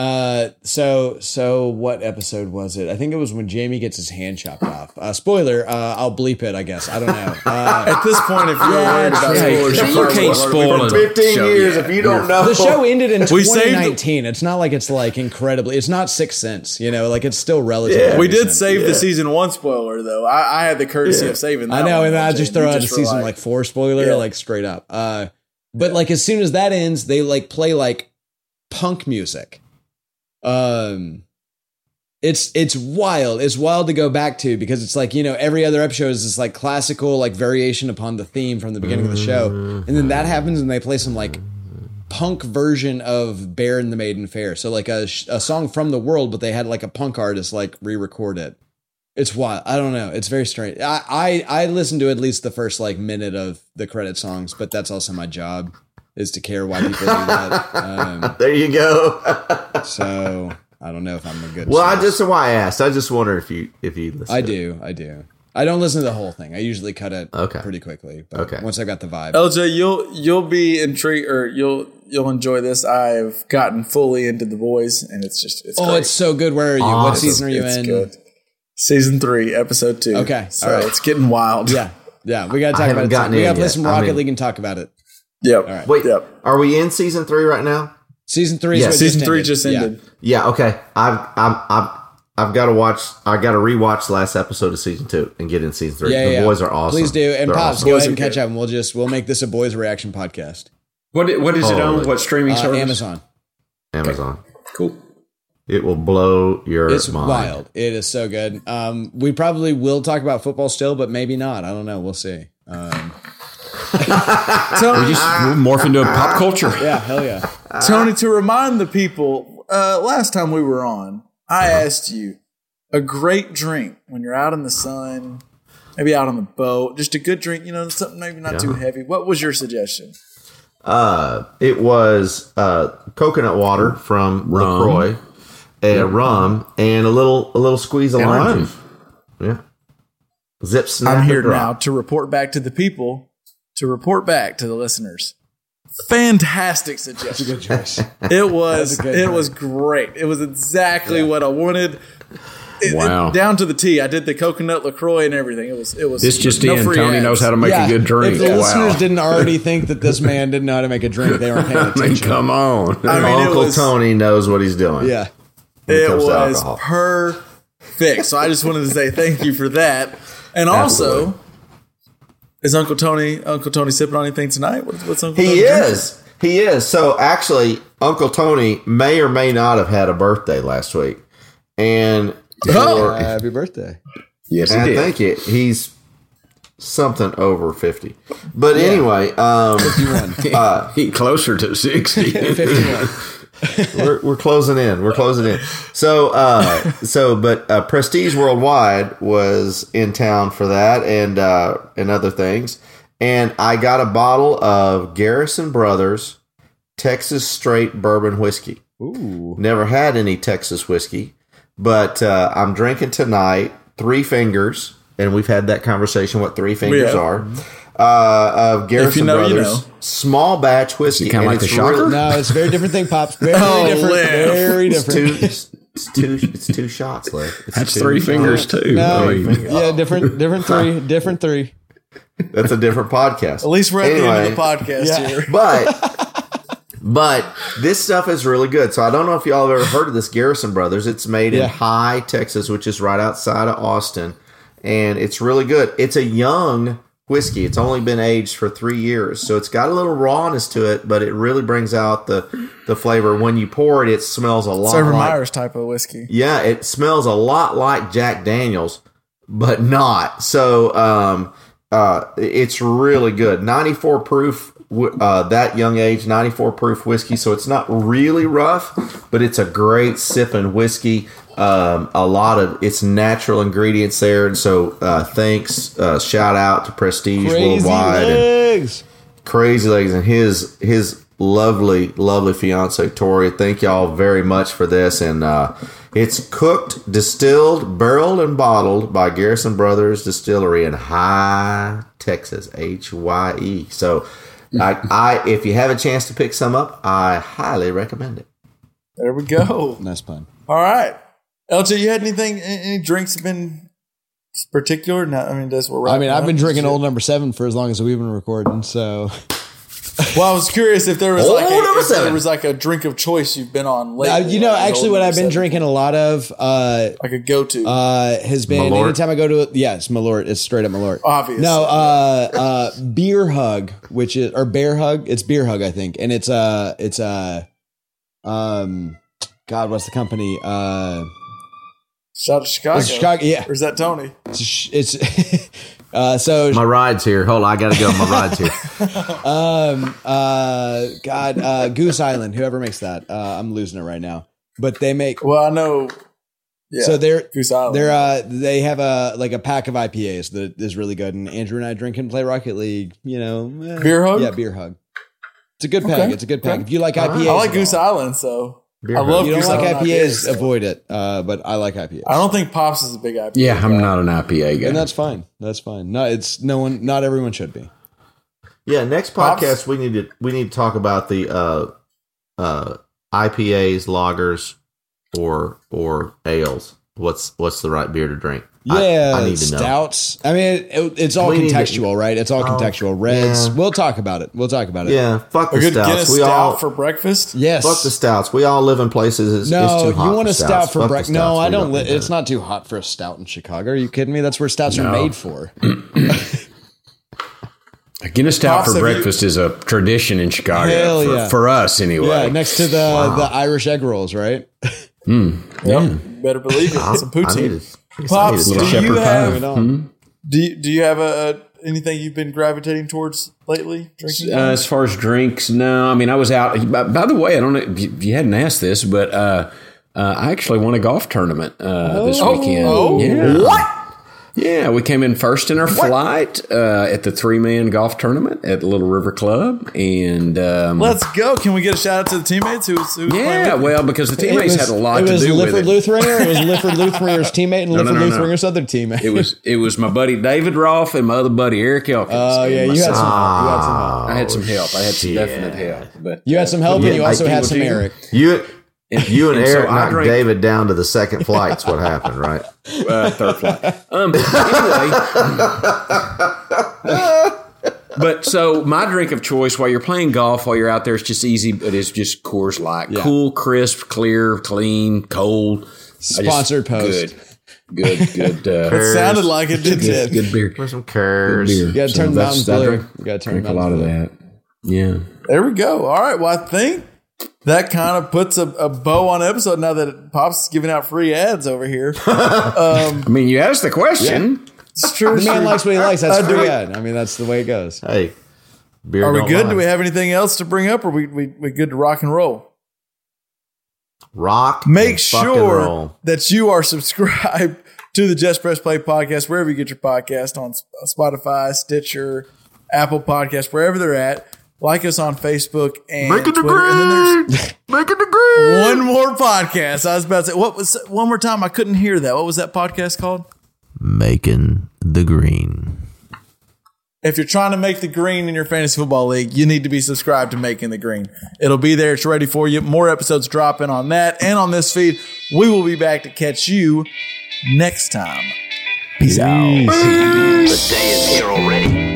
So what episode was it? I think it was when Jamie gets his hand chopped off. Spoiler. I'll bleep it, I guess. I don't know. At this point, if you're worried about spoilers, you can't spoil it. 15 years, if you don't know. The show ended in 2019. It's not like it's like incredibly. It's not Sixth Sense. You know, like it's still relative. Yeah. We did save the season 1 spoiler though. I had the courtesy of saving that. I know, and I just throw out a season like 4 spoiler, like straight up. But like as soon as that ends, they like play like punk music. It's wild. It's wild to go back to because it's like, you know, every other episode is this like classical like variation upon the theme from the beginning of the show, and then that happens and they play some like punk version of "Bear and the Maiden Fair." So like a song from The World, but they had like a punk artist like re-record it. It's wild. I don't know. It's very strange. I listen to at least the first like minute of the credit songs, but that's also my job, is to care why people do that. There you go. So I don't know if I'm a good. Well, why I asked. I just wonder if you listen. I do. I don't listen to the whole thing. I usually cut it pretty quickly. But once I got the vibe, LJ, you'll be intrigued, or you'll enjoy this. I've gotten fully into The Boys, and it's great. It's so good. Where are you? What season are you in? Good. Season 3, episode 2. Okay, so all right. It's getting wild. Yeah, we gotta talk about it. We gotta play some Rocket League and talk about it. Yep. All right. Wait, are we in season 3 right now? Season 3. Yeah, season three just ended. Yeah. Okay. I've got to watch. I got to rewatch the last episode of season 2 and get in season 3. Yeah, the boys are awesome. Please do. And Pops, go ahead and catch up, and we'll make this a boys reaction podcast. What is it on? What streaming service? Amazon. Okay. Cool. It will blow your mind. Wild. It is so good. We probably will talk about football still, but maybe not. I don't know. We'll see. We'll morph into a pop culture. Yeah, hell yeah. Tony, to remind the people, last time we were on, I asked you a great drink when you're out in the sun, maybe out on the boat, just a good drink, you know, something maybe not too heavy. What was your suggestion? It was coconut water from LaCroix. Rum and a little squeeze of lime. Yeah. Zip, snap. I'm here now to report back to the people, to report back to the listeners. Fantastic suggestion. That's a good choice. It was great. It was exactly what I wanted. Down to the T. I did the coconut LaCroix and everything. It was. It's just Ian. Tony knows how to make a good drink. If the listeners didn't already think that this man didn't know how to make a drink, they weren't paying attention. I mean, come on. Uncle Tony knows what he's doing. Yeah. It was perfect. So I just wanted to say thank you for that. And also, is Uncle Tony sipping on anything tonight? What's Uncle Tony drinking? He is. So actually, Uncle Tony may or may not have had a birthday last week. And happy birthday. Yes, he did. Thank you. He's something over 50. But anyway, 51. Closer to 60. 51. We're closing in. We're closing in. So, Prestige Worldwide was in town for that and other things. And I got a bottle of Garrison Brothers Texas Straight Bourbon Whiskey. Ooh. Never had any Texas whiskey, but I'm drinking tonight Three Fingers, and we've had that conversation what Three Fingers are. Of Garrison Brothers, small batch whiskey. Kind of like the Shocker? Really, no, it's a very different thing, Pops. Very different. Very different. It's two shots, Liv. That's Three Fingers, too. No, yeah, different three. Different three. That's a different podcast. At least we're at the end of the podcast here. But this stuff is really good. So I don't know if y'all have ever heard of this Garrison Brothers. It's made in High, Texas, which is right outside of Austin. And it's really good. It's a young whiskey. It's only been aged for 3 years, so it's got a little rawness to it, but it really brings out the flavor. When you pour it, it smells a lot. It's Myers type of whiskey. Yeah, it smells a lot like Jack Daniels, but not. So it's really good. 94 proof, that young age, 94 proof whiskey. So it's not really rough, but it's a great sipping whiskey. A lot of its natural ingredients there, and so thanks. Shout out to Prestige Worldwide, and Crazy Legs, and his lovely fiance Tori. Thank y'all very much for this, and it's cooked, distilled, barreled, and bottled by Garrison Brothers Distillery in High, Texas, HYE. So, I if you have a chance to pick some up, I highly recommend it. There we go. Nice pun. All right. LJ, you had anything? Any drinks have been particular? No, I mean, that's what we're. I mean, I've been drinking Old Number 7 for as long as we've been recording. So, well, I was curious if there was a drink of choice you've been on lately. Actually, what I've been drinking a lot of, like a go-to, has been Malort. Anytime I go to it's Malort. It's straight up Malort. Obviously, no, Beer Hug, which is or Bear Hug. It's Beer Hug, I think, and it's God, what's the company? Shout out to Chicago. Yeah. Or is that Tony? It's so my ride's here. Hold on, I gotta go. My ride's here. Goose Island, whoever makes that. I'm losing it right now. But they make so they're Goose Island. They're they have a pack of IPAs that is really good, and Andrew and I drink and play Rocket League, Beer Hug? Yeah, Beer Hug. It's a good pack. Okay. It's a good pack. If you like IPAs. I like Goose Island, so Beer I love. You don't like IPAs, avoid it. But I like IPAs. I don't think Pops is a big IPA. Yeah, I'm not an IPA guy, and that's fine. That's fine. No, not everyone should be. Yeah, next podcast we need to talk about the IPAs, lagers, or ales. What's the right beer to drink? Yeah, I need to know. Stouts. I mean, it's all contextual, right? It's all contextual. Reds. Yeah. We'll talk about it. Yeah, fuck the stouts. Get a stout for breakfast? Yes. Fuck the stouts. We all live in places. It's too hot. You want a stout for breakfast? No, I don't. It's not too hot for a stout in Chicago. Are you kidding me? That's where stouts are made for. A Guinness stout for breakfast is a tradition in Chicago. Hell yeah. For us, anyway. Yeah, next to the Irish egg rolls, right? Yeah. Better believe it. Some poutine. Pops, do you have anything you've been gravitating towards lately? Drinking? As far as drinks, no. I mean, I was out. By the way, I don't know if you hadn't asked this, but I actually won a golf tournament this weekend. Oh, yeah. What? Yeah, we came in first in our flight at the 3-man golf tournament at the Little River Club, and let's go! Can we get a shout out to the teammates who yeah, well, because the teammates had a lot to do with it. It was Lifford Luthringer's teammate and Luthringer's other teammate. It was my buddy David Rolfe and my other buddy Eric Elkins. Oh yeah, you had some help. I had some help. I had some definite help, but you had some help, and you also had some Eric. You and Eric knocked David down to the second flight's what happened, right? Third flight. Anyway. But so my drink of choice while you're playing golf, while you're out there, it's just easy, but it's just Coors Light. Yeah. Cool, crisp, clear, clean, cold. Sponsored post. Good. It sounded like it did. Good beer. With some Coors. You got to turn the mountains blue. You got to turn a lot of that. Yeah. There we go. All right. Well, I think that kind of puts a bow on the episode now that Pop's giving out free ads over here. I mean, you asked the question. Yeah. It's true. The man likes what he likes. That's free ad. I mean, that's the way it goes. Hey, beer. Are we good? Lie. Do we have anything else to bring up? Or are we good to rock and roll? Rock. Make sure that you are subscribed to the Just Press Play podcast, wherever you get your podcast, on Spotify, Stitcher, Apple Podcasts, wherever they're at. Like us on Facebook and Making the Green. And then there's Making the Green. One more podcast. I was about to say, what was one more time? I couldn't hear that. What was that podcast called? Making the Green. If you're trying to make the green in your fantasy football league, you need to be subscribed to Making the Green. It'll be there. It's ready for you. More episodes dropping on that and on this feed. We will be back to catch you next time. Peace out. The day is here already.